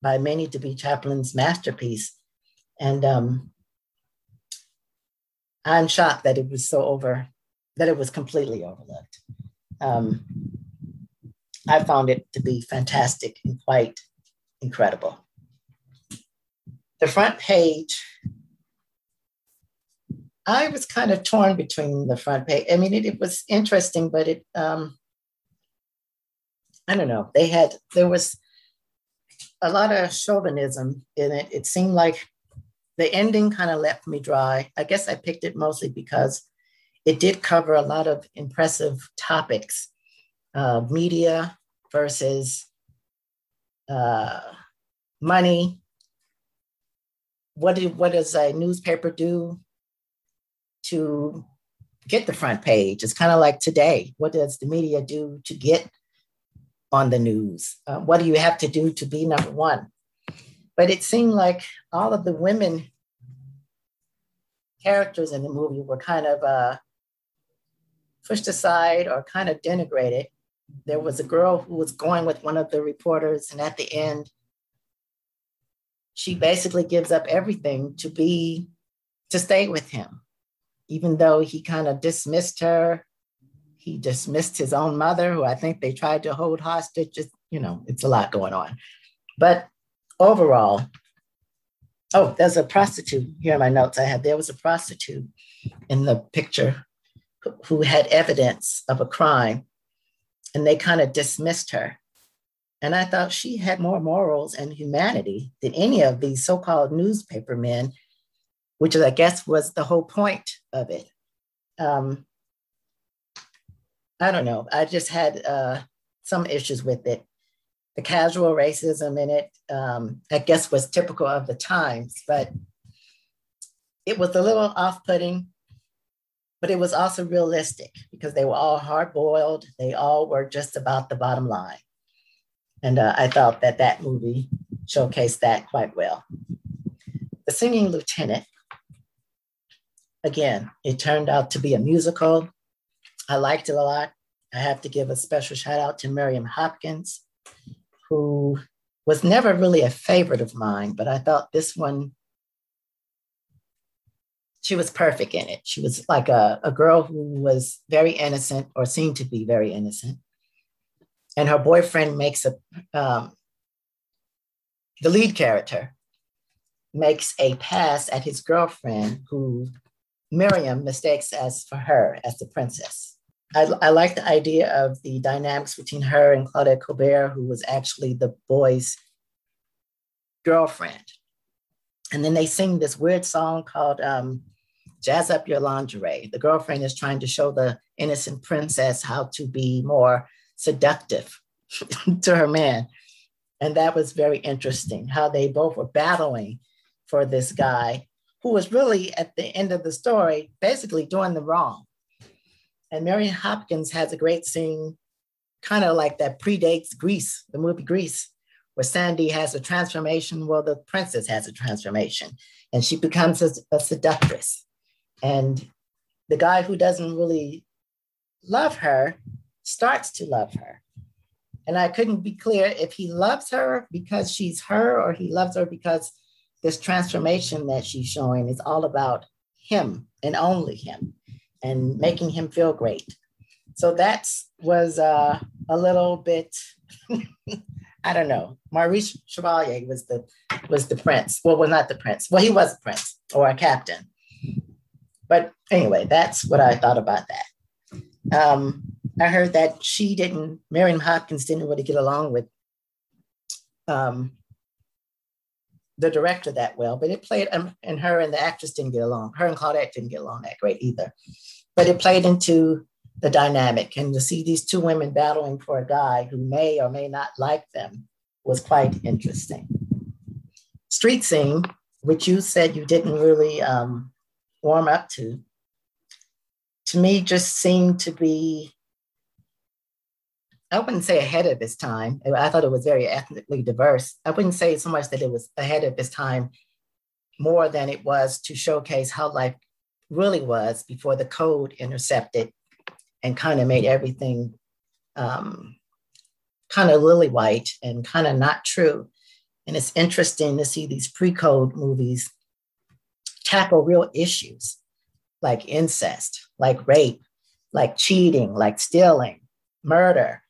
by many to be Chaplin's masterpiece. And um, I'm shocked that it was so over, that it was completely overlooked. Um, I found it to be fantastic and quite incredible. The Front Page, I was kind of torn between The Front Page. I mean, it, it was interesting, but it, um, I don't know. They had, there was a lot of chauvinism in it. It seemed like the ending kind of left me dry. I guess I picked it mostly because it did cover a lot of impressive topics, uh, media versus uh, money. What, do, what does a newspaper do to get the front page? It's kind of like today. What does the media do to get on the news? Uh, what do you have to do to be number one? But it seemed like all of the women characters in the movie were kind of uh, pushed aside or kind of denigrated. There was a girl who was going with one of the reporters, and at the end, she basically gives up everything to be, to stay with him. Even though he kind of dismissed her, he dismissed his own mother, who I think they tried to hold hostage. Just, you know, it's a lot going on. But overall, oh, there's a prostitute. Here are my notes I have. There was a prostitute in the picture who had evidence of a crime, and they kind of dismissed her. And I thought she had more morals and humanity than any of these so-called newspaper men, which I guess was the whole point of it. Um, I don't know. I just had uh, some issues with it. The casual racism in it, um, I guess, was typical of the times, but it was a little off-putting, but it was also realistic because they were all hard-boiled. They all were just about the bottom line. And uh, I thought that that movie showcased that quite well. The Singing Lieutenant, again, it turned out to be a musical. I liked it a lot. I have to give a special shout out to Miriam Hopkins, who was never really a favorite of mine, but I thought this one, she was perfect in it. She was like a, a girl who was very innocent, or seemed to be very innocent. And her boyfriend makes a, um, the lead character makes a pass at his girlfriend, who Miriam mistakes as for her, as the princess. I, I like the idea of the dynamics between her and Claudette Colbert, who was actually the boy's girlfriend. And then they sing this weird song called um, Jazz Up Your Lingerie. The girlfriend is trying to show the innocent princess how to be more seductive to her man. And that was very interesting, how they both were battling for this guy who was really, at the end of the story, basically doing the wrong. And Miriam Hopkins has a great scene, kind of like that predates Grease, the movie Grease, where Sandy has a transformation, well, the princess has a transformation, and she becomes a, a seductress. And the guy who doesn't really love her starts to love her. And I couldn't be clear if he loves her because she's her or he loves her because this transformation that she's showing is all about him and only him and making him feel great. So that was uh, a little bit, I don't know. Maurice Chevalier was the was the prince. Well, well, not the prince. Well, he was a prince or a captain. But anyway, that's what I thought about that. Um, I heard that she didn't, Miriam Hopkins didn't really get along with um, the director that well, but it played, um, and her and the actress didn't get along. Her and Claudette didn't get along that great either. But it played into the dynamic, and to see these two women battling for a guy who may or may not like them was quite interesting. Street Scene, which you said you didn't really um, warm up to, to me just seemed to be, I wouldn't say ahead of its time. I thought it was very ethnically diverse. I wouldn't say so much that it was ahead of its time more than it was to showcase how life really was before the code intercepted and kind of made everything um, kind of lily white and kind of not true. And it's interesting to see these pre-code movies tackle real issues like incest, like rape, like cheating, like stealing, murder.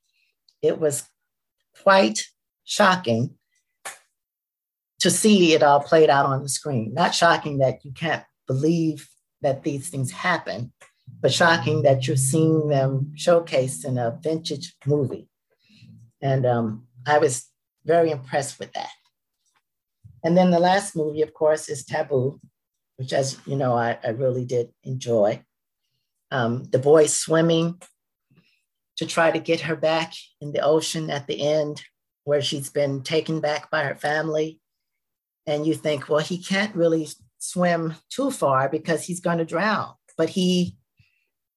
It was quite shocking to see it all played out on the screen. Not shocking that you can't believe that these things happen, but shocking that you're seeing them showcased in a vintage movie. And um, I was very impressed with that. And then the last movie, of course, is Taboo, which, as you know, I, I really did enjoy. Um, the boy swimming to try to get her back in the ocean at the end where she's been taken back by her family. And you think, well, he can't really swim too far because he's going to drown. But he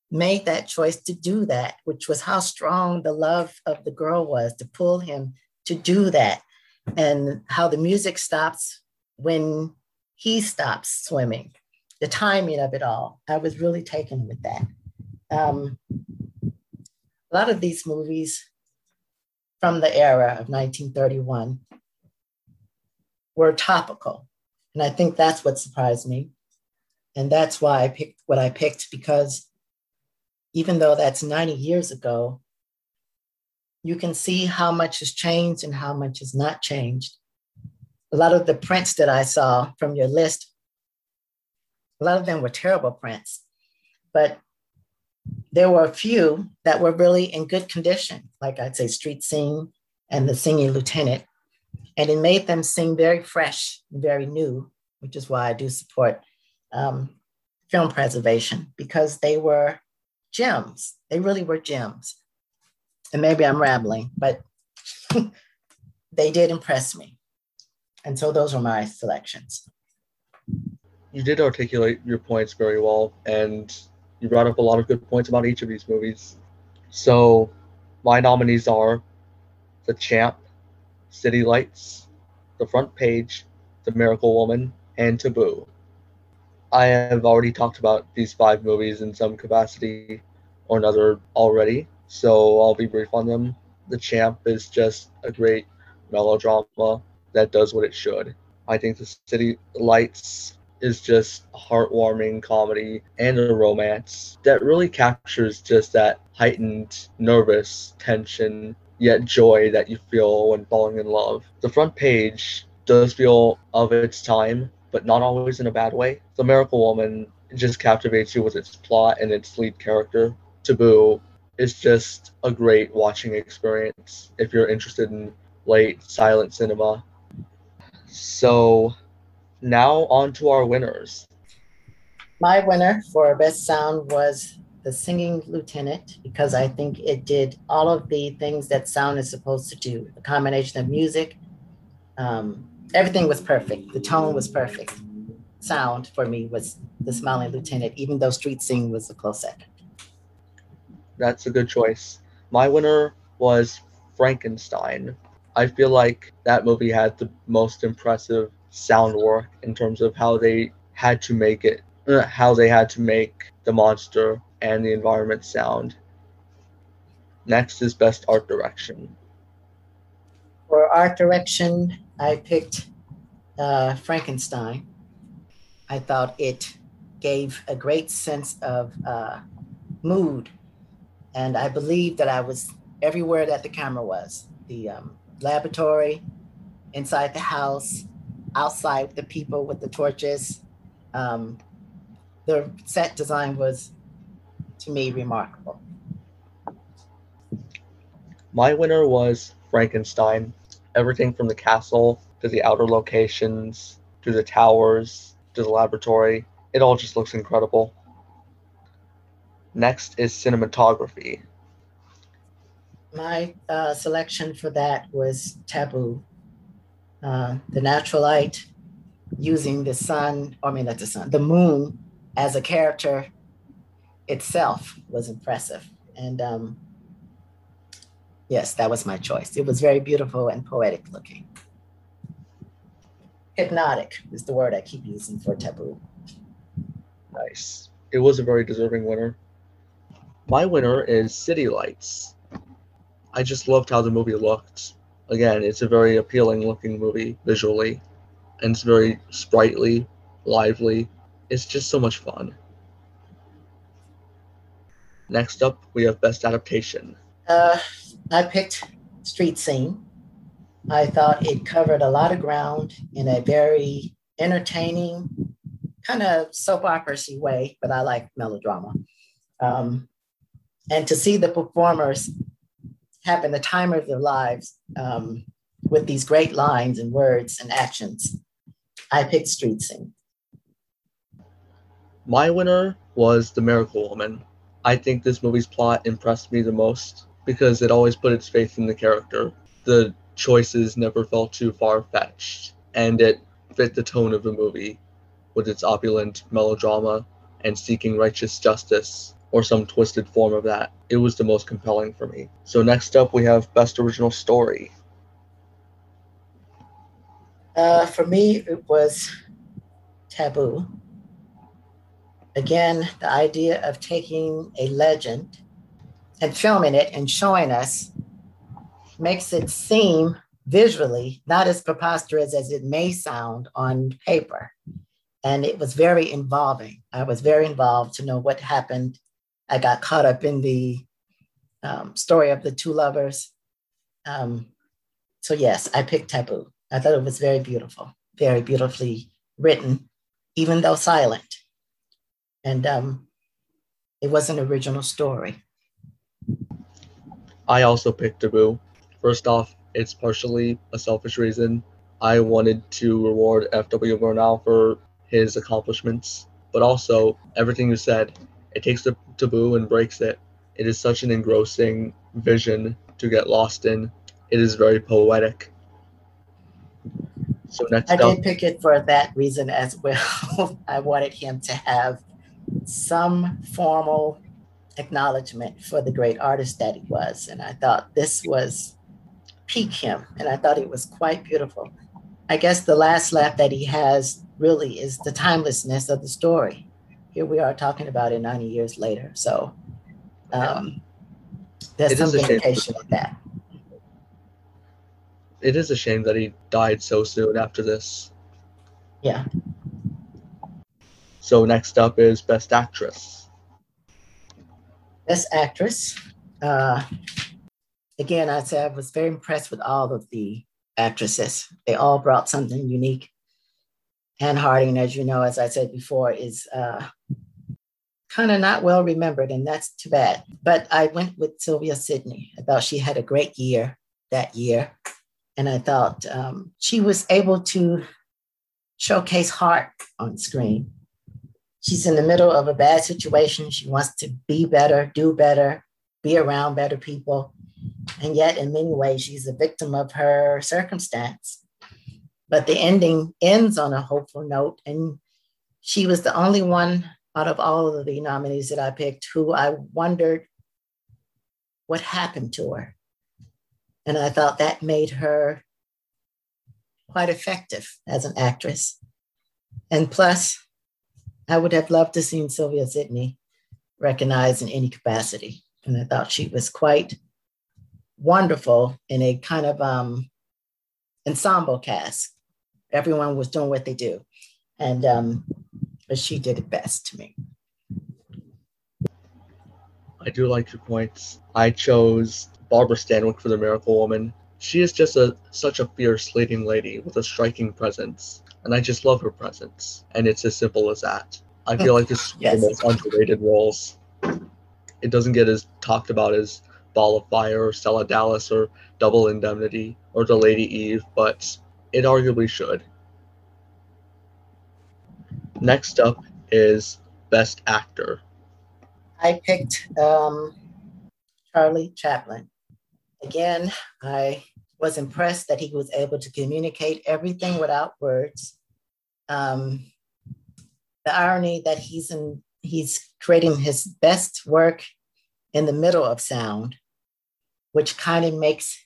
made that choice to do that, which was how strong the love of the girl was to pull him to do that, and how the music stops when he stops swimming, the timing of it all. I was really taken with that. Um, a lot of these movies from the era of nineteen thirty-one were topical. And I think that's what surprised me. And that's why I picked what I picked, because even though that's ninety years ago, you can see how much has changed and how much has not changed. A lot of the prints that I saw from your list, a lot of them were terrible prints, but there were a few that were really in good condition, like I'd say Street Scene and The Singing Lieutenant. And it made them seem very fresh, and very new, which is why I do support um, film preservation, because they were gems. They really were gems. And maybe I'm rambling, but they did impress me. And so those are my selections. You did articulate your points very well, and you brought up a lot of good points about each of these movies. So my nominees are The Champ, City Lights, The Front Page, The Miracle Woman, and Taboo. I have already talked about these five movies in some capacity or another already, so I'll be brief on them. The Champ is just a great melodrama that does what it should. I think The City Lights is just a heartwarming comedy and a romance that really captures just that heightened nervous tension, yet joy that you feel when falling in love. The Front Page does feel of its time, but not always in a bad way. The Miracle Woman just captivates you with its plot and its lead character. Taboo is just a great watching experience if you're interested in late silent cinema. So now on to our winners. My winner for Best Sound was The Singing Lieutenant, because I think it did all of the things that sound is supposed to do. The combination of music, um, everything was perfect. The tone was perfect. Sound for me was The Smiling Lieutenant, even though Street Scene was a close second. That's a good choice. My winner was Frankenstein. I feel like that movie had the most impressive sound work in terms of how they had to make it, how they had to make the monster and the environment sound. Next is Best Art Direction. For art direction, I picked uh, Frankenstein. I thought it gave a great sense of uh, mood. And I believed that I was everywhere that the camera was, the um, laboratory, inside the house, outside with the people with the torches. Um, the set design was, to me, remarkable. My winner was Frankenstein. Everything from the castle to the outer locations, to the towers, to the laboratory, it all just looks incredible. Next is cinematography. My uh, selection for that was Taboo. Uh, the natural light, using the sun, or I mean, not the sun, the moon as a character itself was impressive. And um, yes, that was my choice. It was very beautiful and poetic looking. Hypnotic is the word I keep using for Taboo. Nice. It was a very deserving winner. My winner is City Lights. I just loved how the movie looked. Again, it's a very appealing looking movie visually, and it's very sprightly, lively. It's just so much fun. Next up, we have Best Adaptation. Uh, I picked Street Scene. I thought it covered a lot of ground in a very entertaining, kind of soap opera-y way, but I like melodrama. Um, and to see the performers having the time of their lives um, with these great lines and words and actions, I picked Street Scene. My winner was The Miracle Woman. I think this movie's plot impressed me the most because it always put its faith in the character. The choices never felt too far-fetched, and it fit the tone of the movie with its opulent melodrama and seeking righteous justice, or some twisted form of that. It was the most compelling for me. So next up, we have Best Original Story. Uh, for me, it was Taboo. Again, the idea of taking a legend and filming it and showing us makes it seem visually not as preposterous as it may sound on paper. And it was very involving. I was very involved to know what happened. I got caught up in the um, story of the two lovers. Um, so yes, I picked Taboo. I thought it was very beautiful, very beautifully written, even though silent. And um, it was an original story. I also picked Taboo. First off, it's partially a selfish reason. I wanted to reward F W Murnau for his accomplishments, but also everything you said. It takes the taboo and breaks it. It is such an engrossing vision to get lost in. It is very poetic. So next I up, did pick it for that reason as well. I wanted him to have some formal acknowledgement for the great artist that he was. And I thought this was peak him. And I thought it was quite beautiful. I guess the last laugh that he has really is the timelessness of the story. Here we are talking about it ninety years later. So um, there's some indication of that. It is a shame that he died so soon after this. Yeah. So next up is Best Actress. Best Actress. Uh, again, I'd say I was very impressed with all of the actresses. They all brought something unique. Anne Harding, as you know, as I said before, is uh, kind of not well remembered, and that's too bad. But I went with Sylvia Sidney. I thought she had a great year that year. And I thought um, she was able to showcase heart on screen. She's in the middle of a bad situation. She wants to be better, do better, be around better people. And yet, in many ways, she's a victim of her circumstance. But the ending ends on a hopeful note. And she was the only one out of all of the nominees that I picked who I wondered what happened to her. And I thought that made her quite effective as an actress. And plus, I would have loved to have seen Sylvia Sidney recognized in any capacity. And I thought she was quite wonderful in a kind of um, ensemble cast. Everyone was doing what they do. And um, but she did it best to me. I do like your points. I chose Barbara Stanwyck for The Miracle Woman. She is just a such a fierce leading lady with a striking presence. And I just love her presence. And it's as simple as that. I feel like this is yes. one of the most underrated roles. It doesn't get as talked about as Ball of Fire or Stella Dallas or Double Indemnity or The Lady Eve, but it arguably should. Next up is Best Actor. I picked um, Charlie Chaplin. Again, I was impressed that he was able to communicate everything without words. Um, the irony that he's in, he's creating his best work in the middle of sound, which kind of makes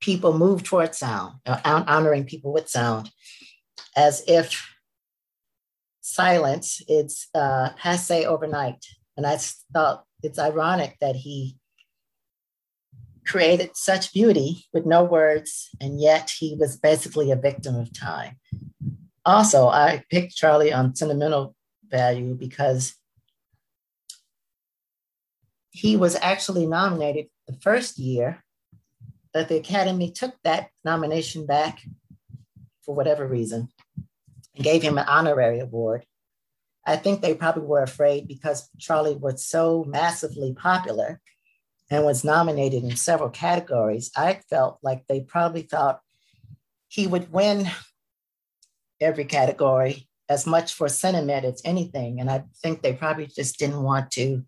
people move towards sound, honoring people with sound, as if silence is uh, passé overnight. And I thought it's ironic that he created such beauty with no words, and yet he was basically a victim of time. Also, I picked Charlie on sentimental value because he was actually nominated the first year, but the Academy took that nomination back for whatever reason and gave him an honorary award. I think they probably were afraid because Charlie was so massively popular and was nominated in several categories. I felt like they probably thought he would win every category, as much for sentiment as anything. And I think they probably just didn't want to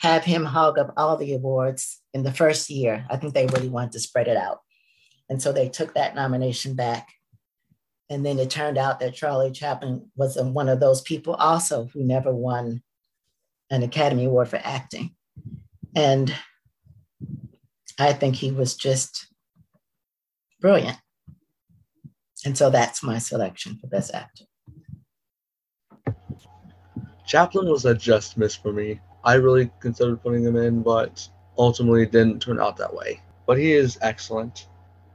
have him hog up all the awards in the first year. I think they really wanted to spread it out. And so they took that nomination back. And then it turned out that Charlie Chaplin was one of those people also who never won an Academy Award for acting. And I think he was just brilliant. And so that's my selection for Best Actor. Chaplin was a just miss for me. I really considered putting him in, but ultimately it didn't turn out that way. But he is excellent.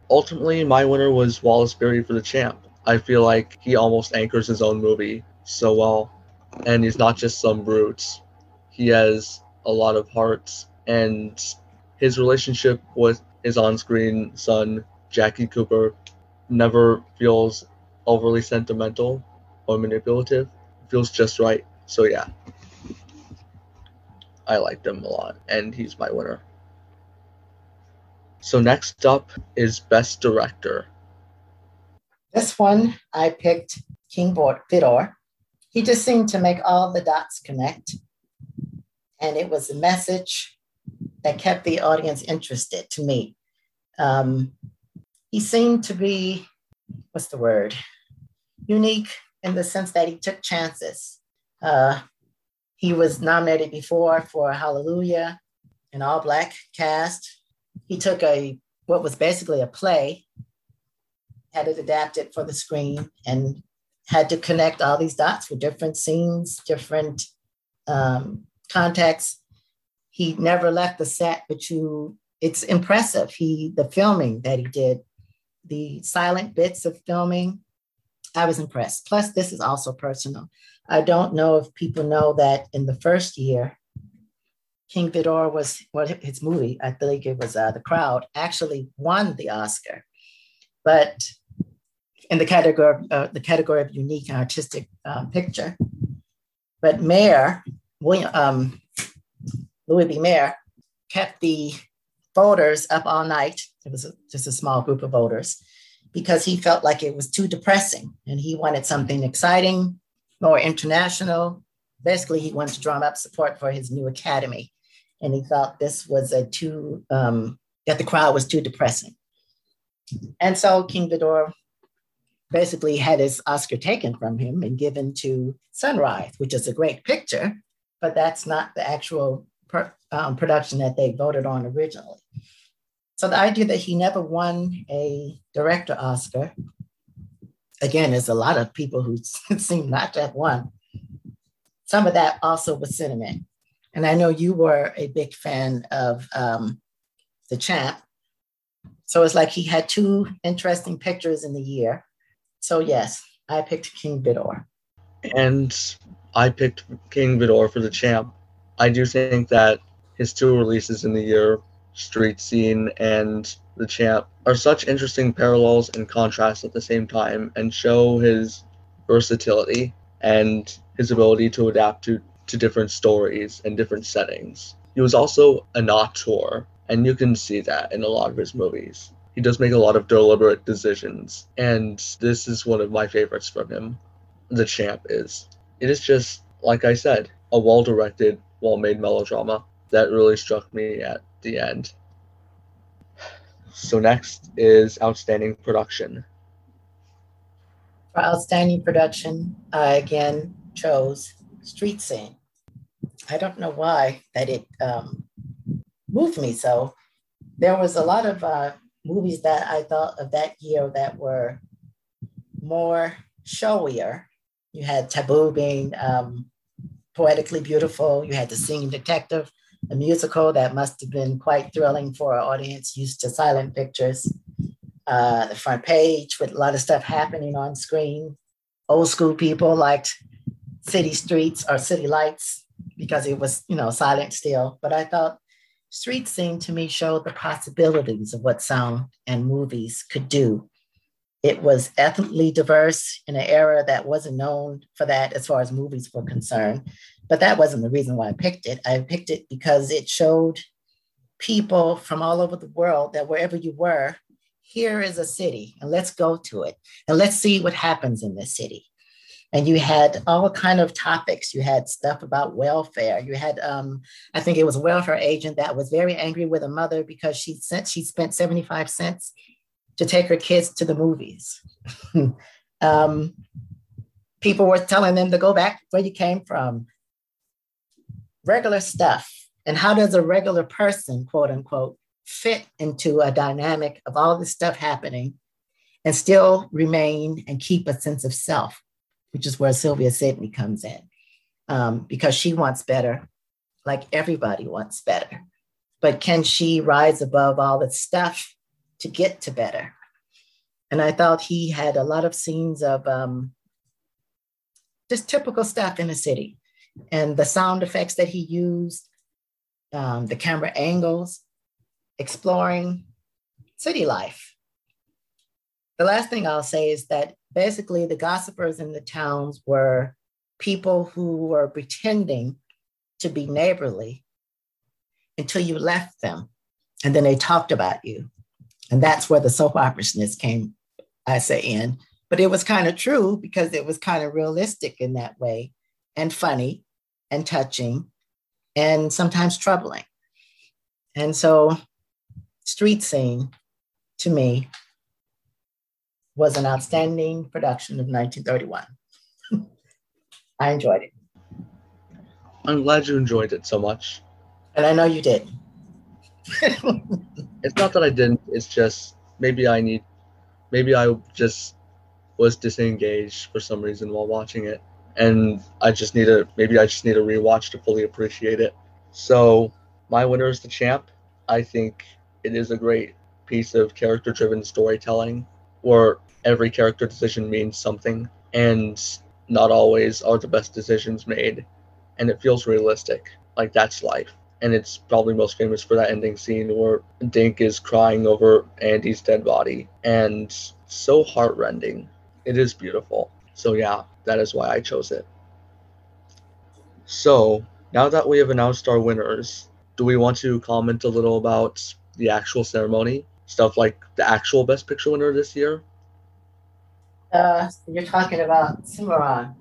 Ultimately, my winner was Wallace Beery for The Champ. I feel like he almost anchors his own movie so well. And he's not just some brute. He has a lot of hearts, and his relationship with his on-screen son, Jackie Cooper, never feels overly sentimental or manipulative. It feels just right. So yeah, I liked him a lot, and he's my winner. So next up is Best Director. This one, I picked King Vidor. He just seemed to make all the dots connect. And it was a message that kept the audience interested to me. Um, he seemed to be, what's the word? unique in the sense that he took chances. Uh, he was nominated before for Hallelujah, an all-Black cast. He took a what was basically a play, had it adapted for the screen, and had to connect all these dots with different scenes, different um, context. He never left the set, but you, it's impressive. He, the filming that he did, the silent bits of filming, I was impressed. Plus, this is also personal. I don't know if people know that in the first year, King Vidor was, well, his movie, I think it was uh, The Crowd, actually won the Oscar, but in the category, uh, the category of unique and artistic uh, picture. But Mayer, William, um, Louis B. Mayer kept the voters up all night. It was a, just a small group of voters because he felt like it was too depressing and he wanted something exciting, more international. Basically, he wanted to drum up support for his new academy. And he thought this was a too, um, that The Crowd was too depressing. And so King Vidor basically had his Oscar taken from him and given to Sunrise, which is a great picture, but that's not the actual per, um, production that they voted on originally. So the idea that he never won a director Oscar, again, there's a lot of people who seem not to have won. Some of that also was sentiment. And I know you were a big fan of um, The Champ. So it's like he had two interesting pictures in the year. So yes, I picked King Vidor. And I picked King Vidor for The Champ. I do think that his two releases in the year, Street Scene and The Champ, are such interesting parallels and contrasts at the same time, and show his versatility and his ability to adapt to, to different stories and different settings. He was also an auteur, and you can see that in a lot of his movies. He does make a lot of deliberate decisions, and this is one of my favorites from him. The Champ is. It is just, like I said, a well-directed, well-made melodrama that really struck me at the end. So next is Outstanding Production. For Outstanding Production, I again chose Street Scene. I don't know why that it um, moved me so. There was a lot of uh, movies that I thought of that year that were more showier. You had Taboo being um, poetically beautiful. You had The Singing Detective, a musical that must have been quite thrilling for an audience used to silent pictures. Uh, the Front Page, with a lot of stuff happening on screen. Old school people liked City Streets or City Lights because it was, you know, silent still. But I thought Street Scene to me showed the possibilities of what sound and movies could do. It was ethnically diverse in an era that wasn't known for that as far as movies were concerned. But that wasn't the reason why I picked it. I picked it because it showed people from all over the world that wherever you were, here is a city, and let's go to it, and let's see what happens in this city. And you had all kind of topics. You had stuff about welfare. You had, um, I think it was a welfare agent that was very angry with a mother because she sent, she spent seventy-five cents to take her kids to the movies. um, people were telling them to go back where you came from. Regular stuff. And how does a regular person, quote unquote, fit into a dynamic of all this stuff happening and still remain and keep a sense of self, which is where Sylvia Sidney comes in, um, because she wants better, like everybody wants better. But can she rise above all the stuff to get to better? And I thought he had a lot of scenes of um, just typical stuff in a city, and the sound effects that he used, um, the camera angles, exploring city life. The last thing I'll say is that basically the gossipers in the towns were people who were pretending to be neighborly until you left them, and then they talked about you. And that's where the soap operishness came, I say, in. But it was kind of true because it was kind of realistic in that way, and funny and touching and sometimes troubling. And so Street Scene, to me, was an outstanding production of nineteen thirty-one. I enjoyed it. I'm glad you enjoyed it so much. And I know you did. It's not that I didn't, it's just maybe I need, maybe I just was disengaged for some reason while watching it. And I just need a, maybe I just need a rewatch to fully appreciate it. So my winner is The Champ. I think it is a great piece of character-driven storytelling where every character decision means something, and not always are the best decisions made. And it feels realistic, like that's life. And it's probably most famous for that ending scene where Dink is crying over Andy's dead body. And so heartrending. It is beautiful. So yeah, that is why I chose it. So now that we have announced our winners, do we want to comment a little about the actual ceremony? Stuff like the actual Best Picture winner this year? Uh, you're talking about Cimarron,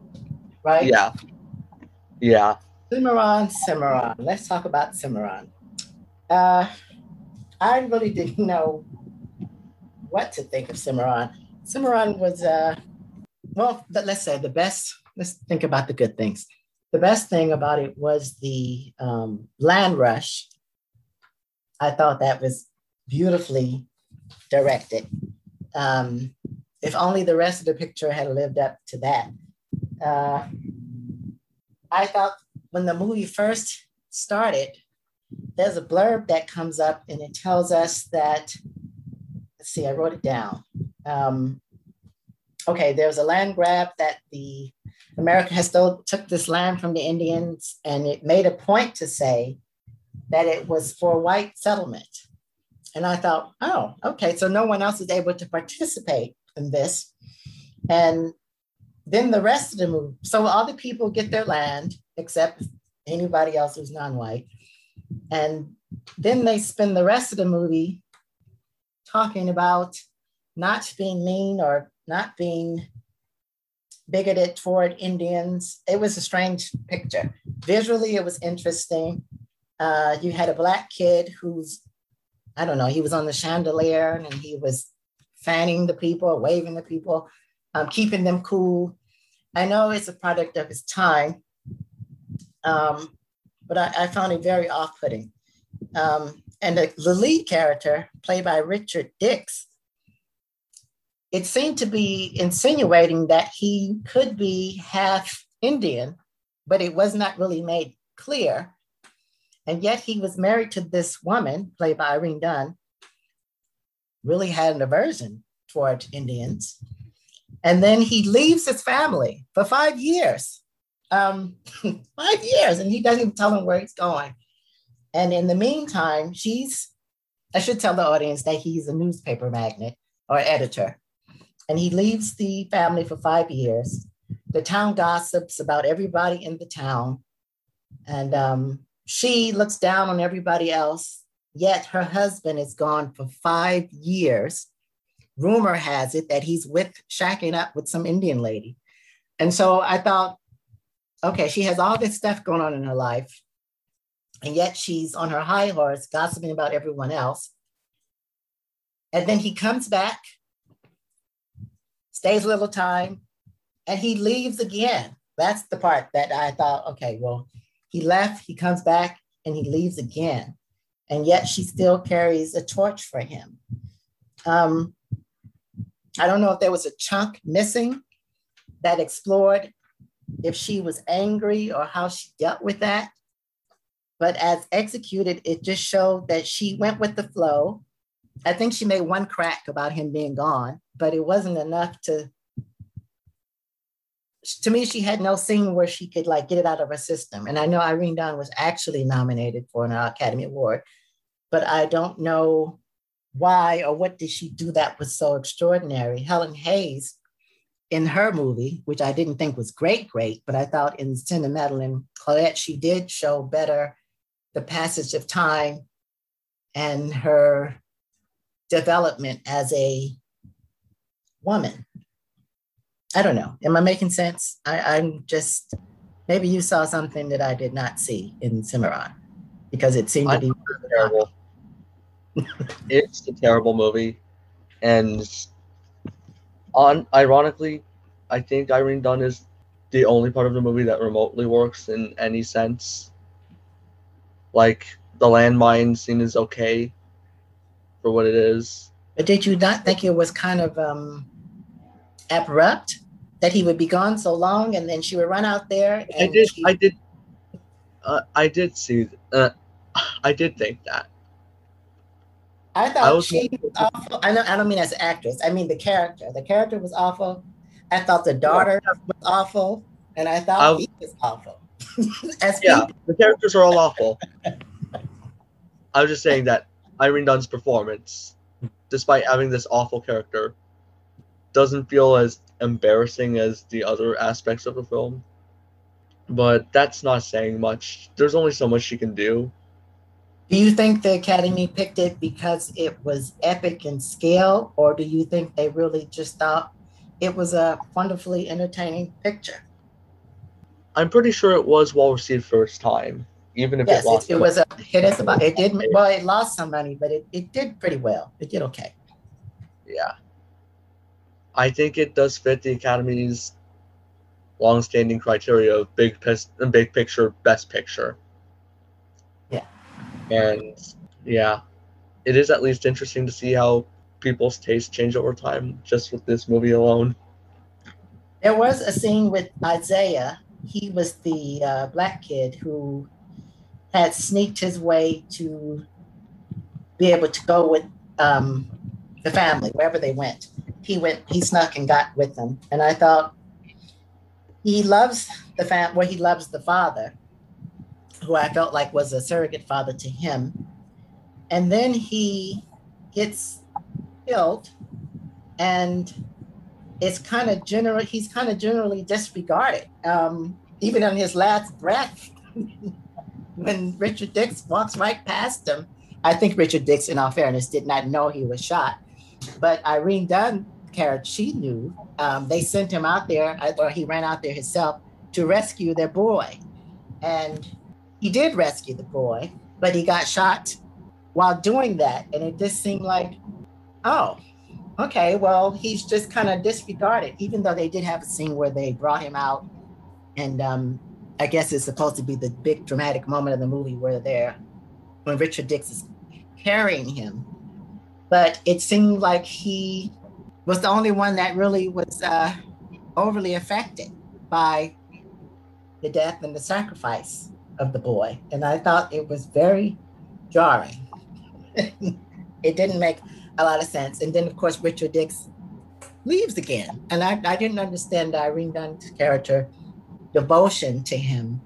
right? Yeah. Yeah. Cimarron, Cimarron. Let's talk about Cimarron. Uh, I really didn't know what to think of Cimarron. Cimarron was, uh, well, let's say the best, let's think about the good things. The best thing about it was the um, land rush. I thought that was beautifully directed. Um, if only the rest of the picture had lived up to that. Uh, I thought, when the movie first started, there's a blurb that comes up and it tells us that see, I wrote it down. Um, okay, there was a land grab that the America has still took this land from the Indians, and it made a point to say that it was for white settlement. And I thought, oh, okay, so no one else is able to participate in this. And then the rest of the movie, so all the people get their land, except anybody else who's non-white. And then they spend the rest of the movie talking about not being mean or not being bigoted toward Indians. It was a strange picture. Visually, it was interesting. Uh, you had a Black kid who's, I don't know, he was on the chandelier and he was fanning the people, waving the people, um, keeping them cool. I know it's a product of his time, um, but I, I found it very off-putting. Um, and the, the lead character, played by Richard Dix, it seemed to be insinuating that he could be half Indian, but it was not really made clear. And yet he was married to this woman, played by Irene Dunne, really had an aversion toward Indians. And then he leaves his family for five years, um, five years, and he doesn't even tell him where he's going. And in the meantime, she's, I should tell the audience that he's a newspaper magnate or editor. And he leaves the family for five years. The town gossips about everybody in the town. And um, she looks down on everybody else, yet her husband is gone for five years. Rumor has it that he's with, shacking up with some Indian lady. And so I thought, okay, she has all this stuff going on in her life, and yet she's on her high horse gossiping about everyone else. And then he comes back, stays a little time, and he leaves again. That's the part that I thought, okay, well, he left, he comes back, and he leaves again. And yet she still carries a torch for him. Um, I don't know if there was a chunk missing that explored if she was angry or how she dealt with that. But as executed, it just showed that she went with the flow. I think she made one crack about him being gone, but it wasn't enough to, to me, she had no scene where she could like get it out of her system. And I know Irene Dunne was actually nominated for an Academy Award, but I don't know why or what did she do that was so extraordinary. Helen Hayes in her movie, which I didn't think was great, great, but I thought in Sin and Madeline Claudette, she did show better the passage of time and her development as a woman. I don't know. Am I making sense? I, I'm just, maybe you saw something that I did not see in Cimarron because it seemed I to be terrible. It's a terrible movie. And on, ironically, I think Irene Dunne is the only part of the movie that remotely works in any sense. Like the landmine scene is okay for what it is. But did you not think it was kind of um, abrupt? That he would be gone so long, and then she would run out there. And I did. She... I did. Uh, I did see. Uh, I did think that. I thought I was... she was awful. I don't. I don't mean as an actress. I mean the character. The character was awful. I thought the daughter yeah. was awful, and I thought I was... he was awful. as yeah, people. The characters are all awful. I was just saying that Irene Dunne's performance, despite having this awful character, doesn't feel as embarrassing as the other aspects of the film. But that's not saying much. There's only so much she can do. Do you think the Academy picked it because it was epic in scale, or do you think they really just thought it was a wonderfully entertaining picture? I'm pretty sure it was well received first time, even if yes, it lost. Yes, it, it was a hit as about it did well, it lost some money, but it, it did pretty well. It did okay. Yeah. I think it does fit the Academy's long-standing criteria of big, big picture, best picture. Yeah. And yeah, it is at least interesting to see how people's tastes change over time just with this movie alone. There was a scene with Isaiah. He was the uh, Black kid who had sneaked his way to be able to go with um, the family, wherever they went. He went, he snuck and got with them. And I thought, he loves the fam, well, he loves the father, who I felt like was a surrogate father to him. And then he gets killed, and it's kind of general, he's kind of generally disregarded. Um, even on his last breath, when Richard Dix walks right past him, I think Richard Dix, in all fairness, did not know he was shot. But Irene Dunn, Carriage, she knew. Um, they sent him out there, or he ran out there himself to rescue their boy. And he did rescue the boy, but he got shot while doing that. And it just seemed like, oh, okay, well, he's just kind of disregarded, even though they did have a scene where they brought him out. And um, I guess it's supposed to be the big dramatic moment of the movie where they're, when Richard Dix is carrying him. But it seemed like he was the only one that really was uh, overly affected by the death and the sacrifice of the boy. And I thought it was very jarring. It didn't make a lot of sense. And then, of course, Richard Dix leaves again. And I, I didn't understand Irene Dunn's character devotion to him,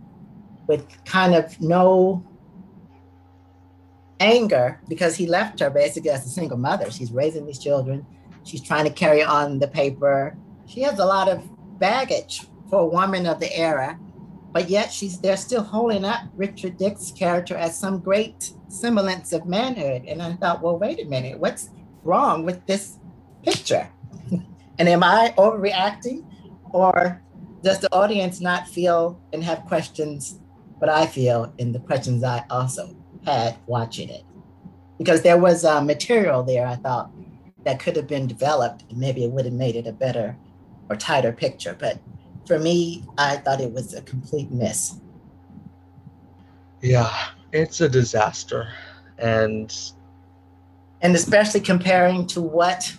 with kind of no anger, because he left her basically as a single mother. She's raising these children. She's trying to carry on the paper. She has a lot of baggage for a woman of the era, but yet she's they're still holding up Richard Dix's character as some great semblance of manhood. And I thought, well, wait a minute, what's wrong with this picture? And am I overreacting, or does the audience not feel and have questions, but I feel in the questions I also had watching it? Because there was uh, material there, I thought, that could have been developed, and maybe it would have made it a better or tighter picture. But for me, I thought it was a complete miss. Yeah, it's a disaster. And and especially comparing to what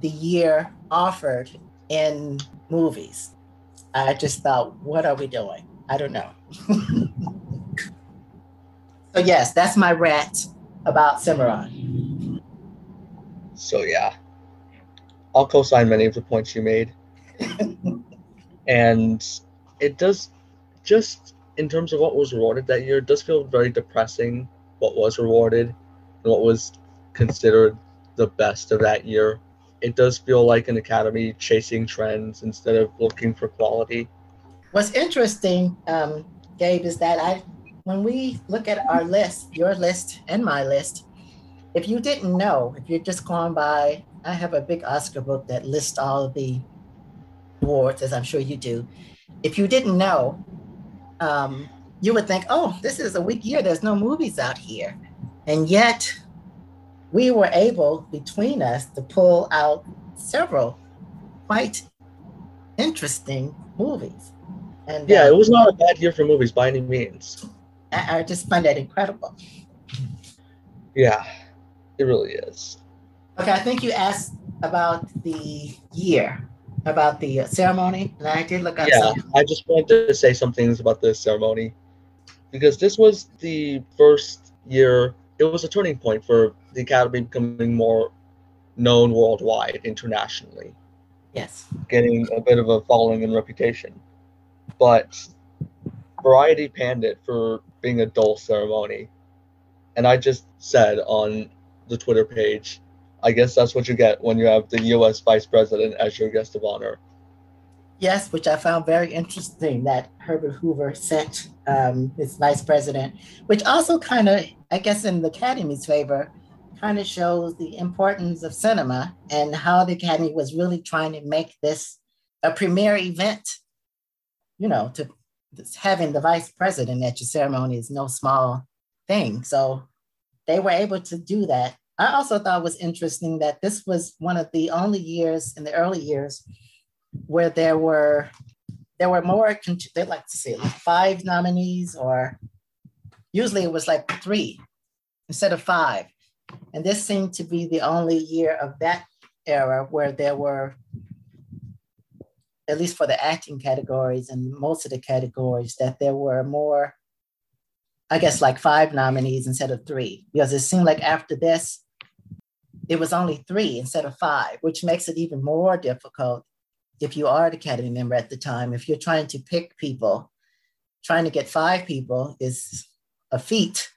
the year offered in movies. I just thought, what are we doing? I don't know. So yes, that's my rant about Cimarron. So yeah, I'll co-sign many of the points you made. And it does, just in terms of what was rewarded that year, it does feel very depressing what was rewarded and what was considered the best of that year. It does feel like an Academy chasing trends instead of looking for quality. What's interesting, um, Gabe, is that I, when we look at our list, your list and my list, if you didn't know, if you're just going by, I have a big Oscar book that lists all of the awards, as I'm sure you do. If you didn't know, um, you would think, oh, this is a weak year. There's no movies out here. And yet we were able, between us, to pull out several quite interesting movies. And yeah, um, it was not a bad year for movies by any means. I, I just find that incredible. Yeah, it really is. Okay, I think you asked about the year, about the ceremony, and I did look up. Yeah, something. I just wanted to say some things about the ceremony, because this was the first year, it was a turning point for the Academy becoming more known worldwide, internationally. Yes. Getting a bit of a following and reputation. But Variety panned it for being a dull ceremony. And I just said on the Twitter page, I guess that's what you get when you have the U S Vice President as your guest of honor. Yes, which I found very interesting, that Herbert Hoover sent um, his vice president, which also kind of, I guess in the Academy's favor, kind of shows the importance of cinema and how the Academy was really trying to make this a premier event. You know, to having the vice president at your ceremony is no small thing. So they were able to do that. I also thought it was interesting that this was one of the only years in the early years where there were there were more, they'd like to see, like five nominees, or usually it was like three instead of five. And this seemed to be the only year of that era where there were, at least for the acting categories and most of the categories, that there were more, I guess, like five nominees instead of three, because it seemed like after this, There was only three instead of five, which makes it even more difficult if you are an Academy member at the time. If you're trying to pick people, trying to get five people is a feat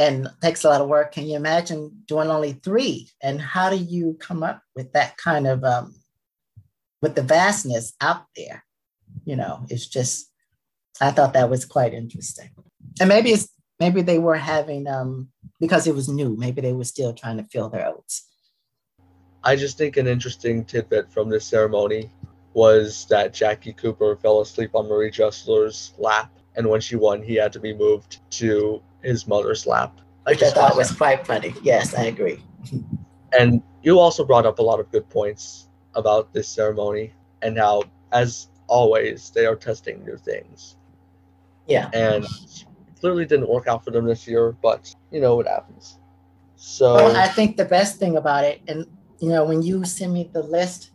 and takes a lot of work. Can you imagine doing only three? And how do you come up with that kind of, um, with the vastness out there? You know, it's just, I thought that was quite interesting. And maybe it's, maybe they were having, um, because it was new, maybe they were still trying to fill their oats. I just think an interesting tidbit from this ceremony was that Jackie Cooper fell asleep on Marie Dressler's lap, and when she won, he had to be moved to his mother's lap. I Which I thought was quite funny. Yes, I agree. And you also brought up a lot of good points about this ceremony and how, as always, they are testing new things. Yeah. And clearly didn't work out for them this year, but you know what happens. So well, I think the best thing about it, and you know, when you send me the list,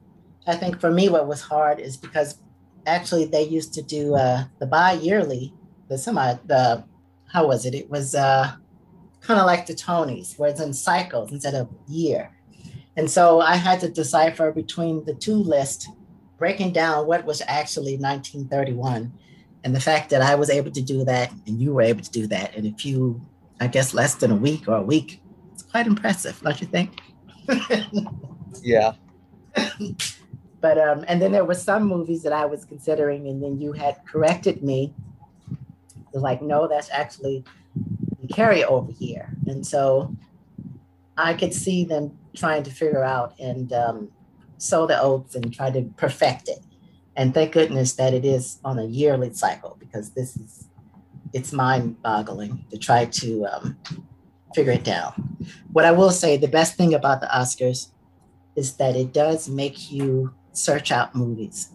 I think for me what was hard is because actually they used to do uh, the bi-yearly, the semi, the how was it? It was uh, kind of like the Tonys, where it's in cycles instead of year. And so I had to decipher between the two lists, breaking down what was actually nineteen thirty-one. And the fact that I was able to do that and you were able to do that in a few, I guess, less than a week or a week, it's quite impressive, don't you think? Yeah. But, um, and then there were some movies that I was considering, and then you had corrected me. Like, no, that's actually carryover year. And so I could see them trying to figure out and um, sow the oats and try to perfect it. And thank goodness that it is on a yearly cycle, because this is, it's mind-boggling to try to um, figure it down. What I will say, the best thing about the Oscars is that it does make you search out movies.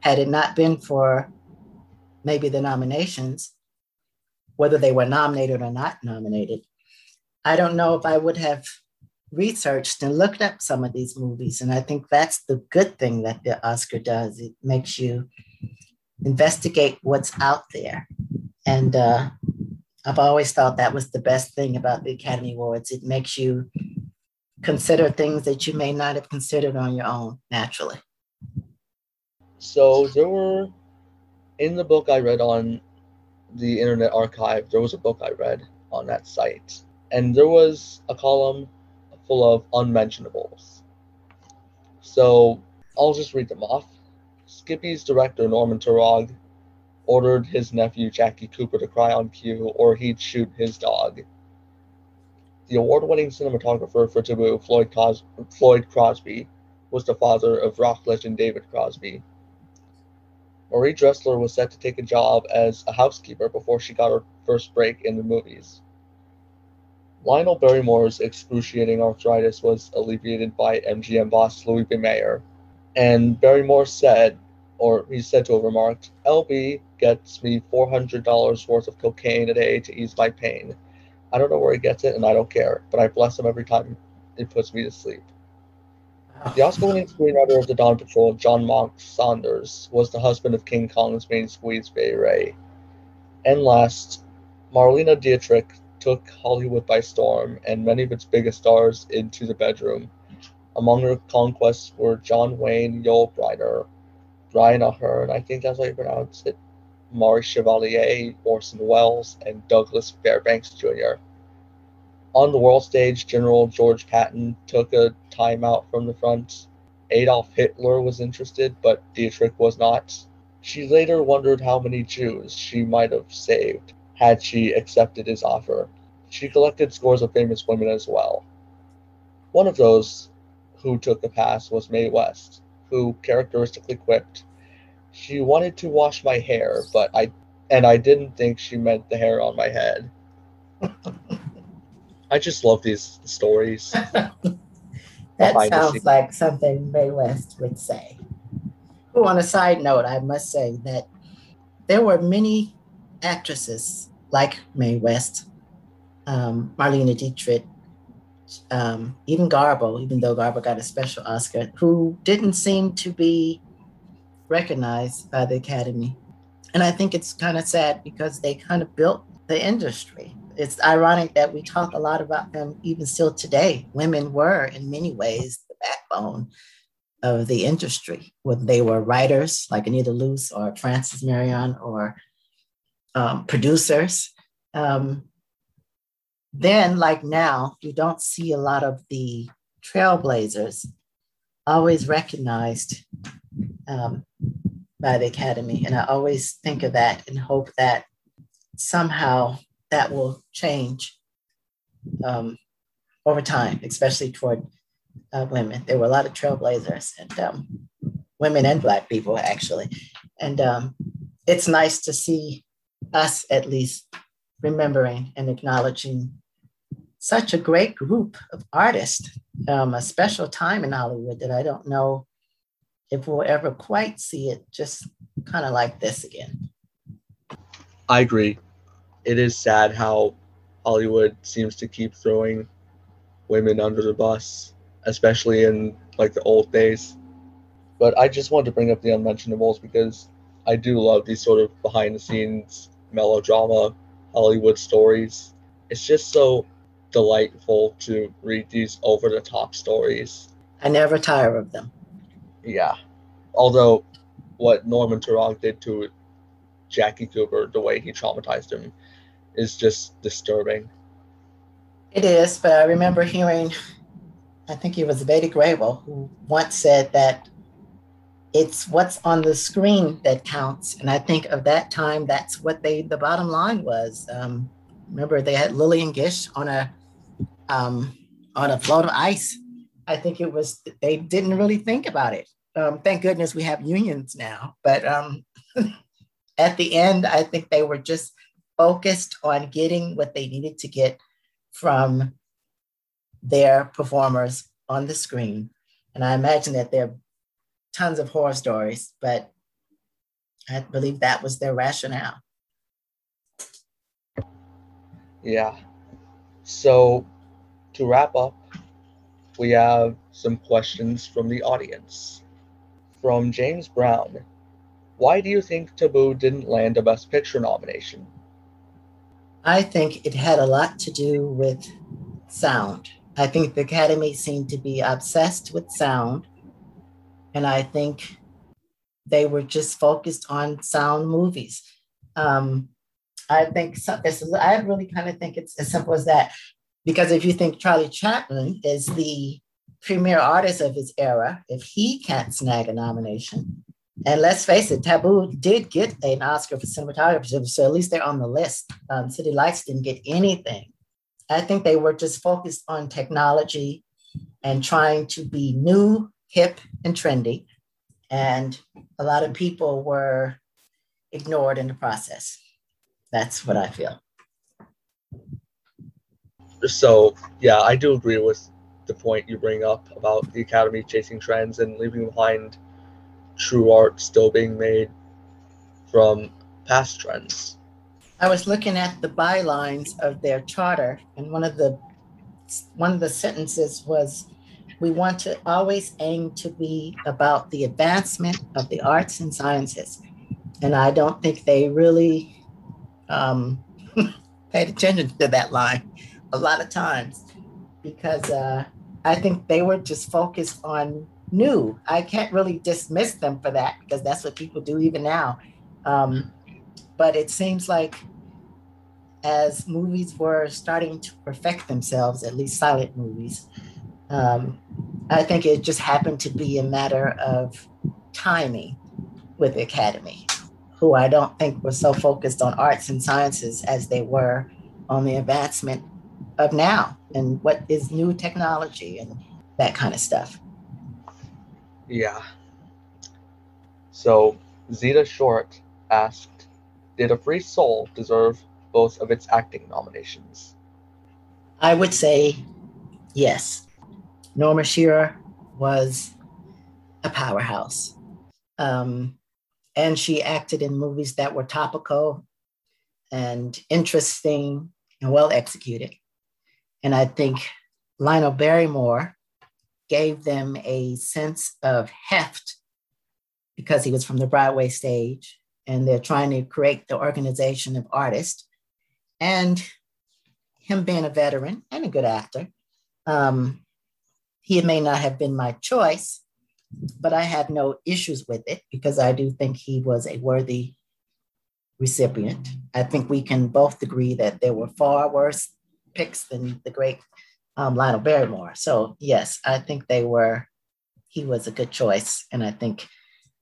Had it not been for maybe the nominations, whether they were nominated or not nominated, I don't know if I would have researched and looked up some of these movies. And I think that's the good thing that the Oscar does. It makes you investigate what's out there. And uh, I've always thought that was the best thing about the Academy Awards. It makes you consider things that you may not have considered on your own naturally. So there were, in the book I read on the Internet Archive, there was a book I read on that site. And there was a column full of unmentionables. So I'll just read them off. Skippy's director, Norman Turog, ordered his nephew, Jackie Cooper, to cry on cue or he'd shoot his dog. The award-winning cinematographer for Taboo, Floyd, Cos- Floyd Crosby, was the father of rock legend David Crosby. Marie Dressler was set to take a job as a housekeeper before she got her first break in the movies. Lionel Barrymore's excruciating arthritis was alleviated by M G M boss Louis B. Mayer, and Barrymore said, or he's said to have remarked, L B gets me four hundred dollars worth of cocaine a day to ease my pain. I don't know where he gets it, and I don't care, but I bless him every time it puts me to sleep. The Oscar-winning screenwriter of the Dawn Patrol, John Monk Saunders, was the husband of King Kong's main squeeze, Bay Ray. And last, Marlena Dietrich took Hollywood by storm and many of its biggest stars into the bedroom. Among her conquests were John Wayne, Yul Brynner, Brian Ahern, I think that's how you pronounce it, Maury Chevalier, Orson Welles, and Douglas Fairbanks Junior On the world stage, General George Patton took a timeout from the front. Adolf Hitler was interested, but Dietrich was not. She later wondered how many Jews she might have saved had she accepted his offer. She collected scores of famous women as well. One of those who took the pass was Mae West, who characteristically quipped, "She wanted to wash my hair, but I and I didn't think she meant the hair on my head." I just love these stories. That sounds like something Mae West would say. Oh, on a side note, I must say that there were many actresses like Mae West, um, Marlena Dietrich, um, even Garbo, even though Garbo got a special Oscar, who didn't seem to be recognized by the Academy. And I think it's kind of sad because they kind of built the industry. it's ironic that we talk a lot about them even still today. Women were in many ways the backbone of the industry, whether they were writers like Anita Loos or Frances Marion or um, producers. Um, then, like now, you don't see a lot of the trailblazers always recognized um, by the Academy. And I always think of that and hope that somehow that will change um, over time, especially toward uh, women. There were a lot of trailblazers and um, women and Black people, actually. And um, it's nice to see us at least remembering and acknowledging such a great group of artists, um, a special time in Hollywood that I don't know if we'll ever quite see it just kind of like this again. I agree. It is sad how Hollywood seems to keep throwing women under the bus, especially in like the old days. But I just wanted to bring up the unmentionables because I do love these sort of behind the scenes melodrama Hollywood stories. It's just so delightful to read these over the top stories. I never tire of them. Yeah. Although what Norman Turok did to Jackie Cooper, the way he traumatized him, is just disturbing. It is, but I remember hearing, I think it was Betty Grable, who once said that it's what's on the screen that counts. And I think of that time, that's what they, the bottom line was. Um, remember they had Lillian Gish on a, um, on a float of ice. I think it was, they didn't really think about it. Um, thank goodness we have unions now, but um, at the end, I think they were just focused on getting what they needed to get from their performers on the screen. And I imagine that there are tons of horror stories, but I believe that was their rationale. Yeah. So to wrap up, we have some questions from the audience. From James Brown. Why do you think Taboo didn't land a Best Picture nomination? I think it had a lot to do with sound. I think the Academy seemed to be obsessed with sound. And I think they were just focused on sound movies. Um, I think, so, this is, I really kind of think it's as simple as that. Because if you think Charlie Chaplin is the premier artist of his era, if he can't snag a nomination, and let's face it, Taboo did get an Oscar for cinematography, so at least they're on the list. Um, City Lights didn't get anything. I think they were just focused on technology and trying to be new, hip, and trendy. And a lot of people were ignored in the process. That's what I feel. So, yeah, I do agree with the point you bring up about the Academy chasing trends and leaving behind true art still being made from past trends. I was looking at the bylines of their charter, and one of the one of the sentences was, "We want to always aim to be about the advancement of the arts and sciences," and I don't think they really um, paid attention to that line a lot of times because uh, I think they were just focused on new. I can't really dismiss them for that because that's what people do even now. Um, but it seems like as movies were starting to perfect themselves, at least silent movies, um, I think it just happened to be a matter of timing with the Academy, who I don't think were so focused on arts and sciences as they were on the advancement of now and what is new technology and that kind of stuff. Yeah. So Zeta Short asked, did A Free Soul deserve both of its acting nominations? I would say yes. Norma Shearer was a powerhouse. Um, and she acted in movies that were topical and interesting and well executed. And I think Lionel Barrymore gave them a sense of heft because he was from the Broadway stage and they're trying to create the organization of artists. And him being a veteran and a good actor, um, he may not have been my choice, but I had no issues with it because I do think he was a worthy recipient. I think we can both agree that there were far worse picks than the great um, Lionel Barrymore. So yes, I think they were, he was a good choice. And I think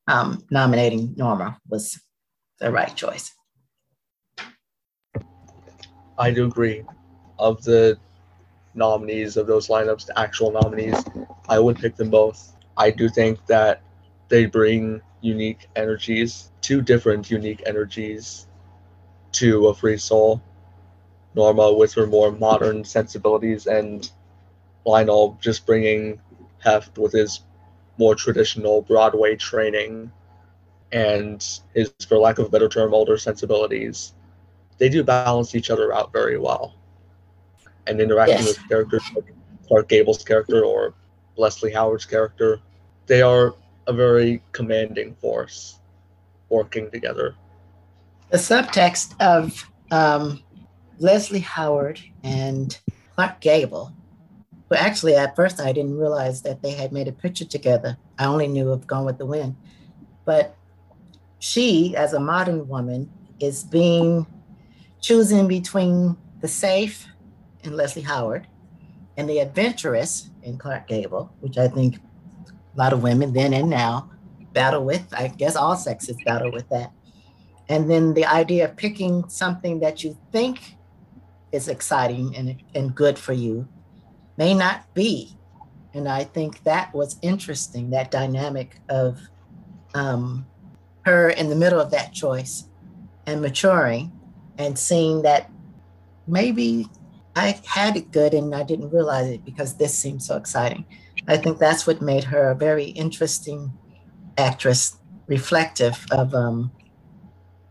um, nominating Norma was the right choice. I do agree. Of the nominees, of those lineups, the actual nominees, I would pick them both. I do think that they bring unique energies, two different unique energies to A Free Soul. Norma with her more modern sensibilities and Lionel just bringing heft with his more traditional Broadway training and his, for lack of a better term, older sensibilities. They do balance each other out very well. And interacting yes. with characters like Clark Gable's character or Leslie Howard's character, they are a very commanding force working together. The subtext of um, Leslie Howard and Clark Gable, who actually at first I didn't realize that they had made a picture together. I only knew of Gone with the Wind. But she, as a modern woman, is being choosing between the safe in Leslie Howard and the adventurous in Clark Gable, which I think a lot of women then and now battle with. I guess all sexes battle with that. And then the idea of picking something that you think is exciting and, and good for you may not be. And I think that was interesting, that dynamic of um, her in the middle of that choice and maturing and seeing that maybe I had it good and I didn't realize it because this seemed so exciting. I think that's what made her a very interesting actress, reflective of um,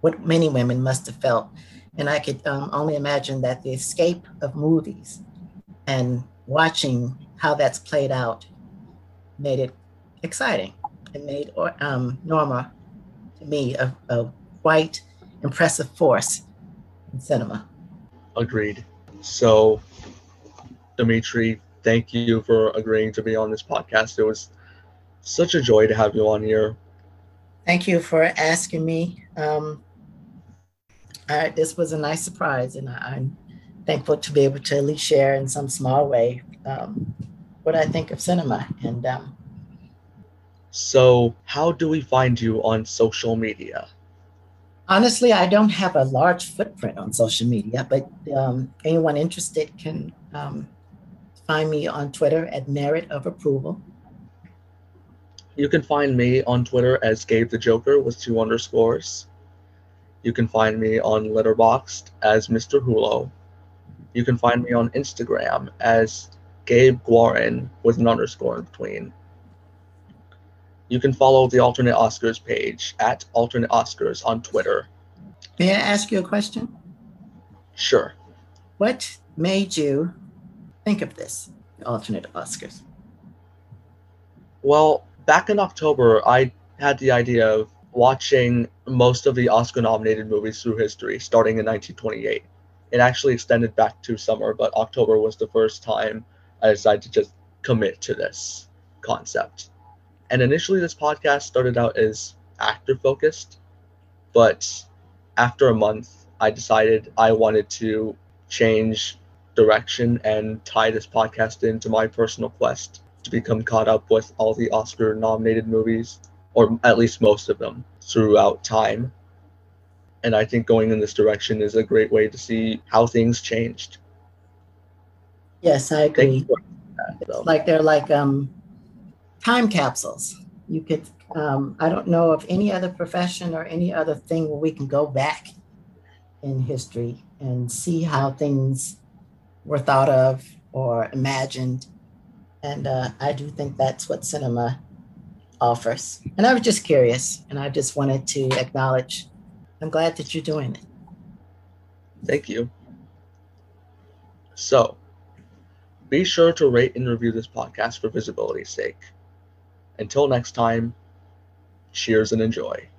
what many women must have felt. And I could um, only imagine that the escape of movies and watching how that's played out made it exciting. It made um, Norma, to me, a, a white, impressive force in cinema. Agreed. So, Dimitri, thank you for agreeing to be on this podcast. It was such a joy to have you on here. Thank you for asking me. Um, I, this was a nice surprise, and I, I'm thankful to be able to at least share in some small way um, what I think of cinema. And um, so, how do we find you on social media? Honestly, I don't have a large footprint on social media, but um, anyone interested can um, find me on Twitter at Merit of Approval. You can find me on Twitter as Gabe the Joker with two underscores. You can find me on Letterboxd as Mister Hulo. You can find me on Instagram as Gabe Guarin with an underscore in between. You can follow the Alternate Oscars page at Alternate Oscars on Twitter. May I ask you a question? Sure. What made you think of this, Alternate Oscars? Well, back in October, I had the idea of watching most of the Oscar-nominated movies through history, starting in nineteen twenty-eight. It actually extended back to summer, but October was the first time I decided to just commit to this concept. And initially, this podcast started out as actor-focused, but after a month, I decided I wanted to change direction and tie this podcast into my personal quest to become caught up with all the Oscar-nominated movies, or at least most of them, throughout time. And I think going in this direction is a great way to see how things changed. Yes, I agree. That, it's so. Like they're like... um. Time capsules. You could, um, I don't know of any other profession or any other thing where we can go back in history and see how things were thought of or imagined. And uh, I do think that's what cinema offers. And I was just curious, and I just wanted to acknowledge, I'm glad that you're doing it. Thank you. So, be sure to rate and review this podcast for visibility's sake. Until next time, cheers and enjoy.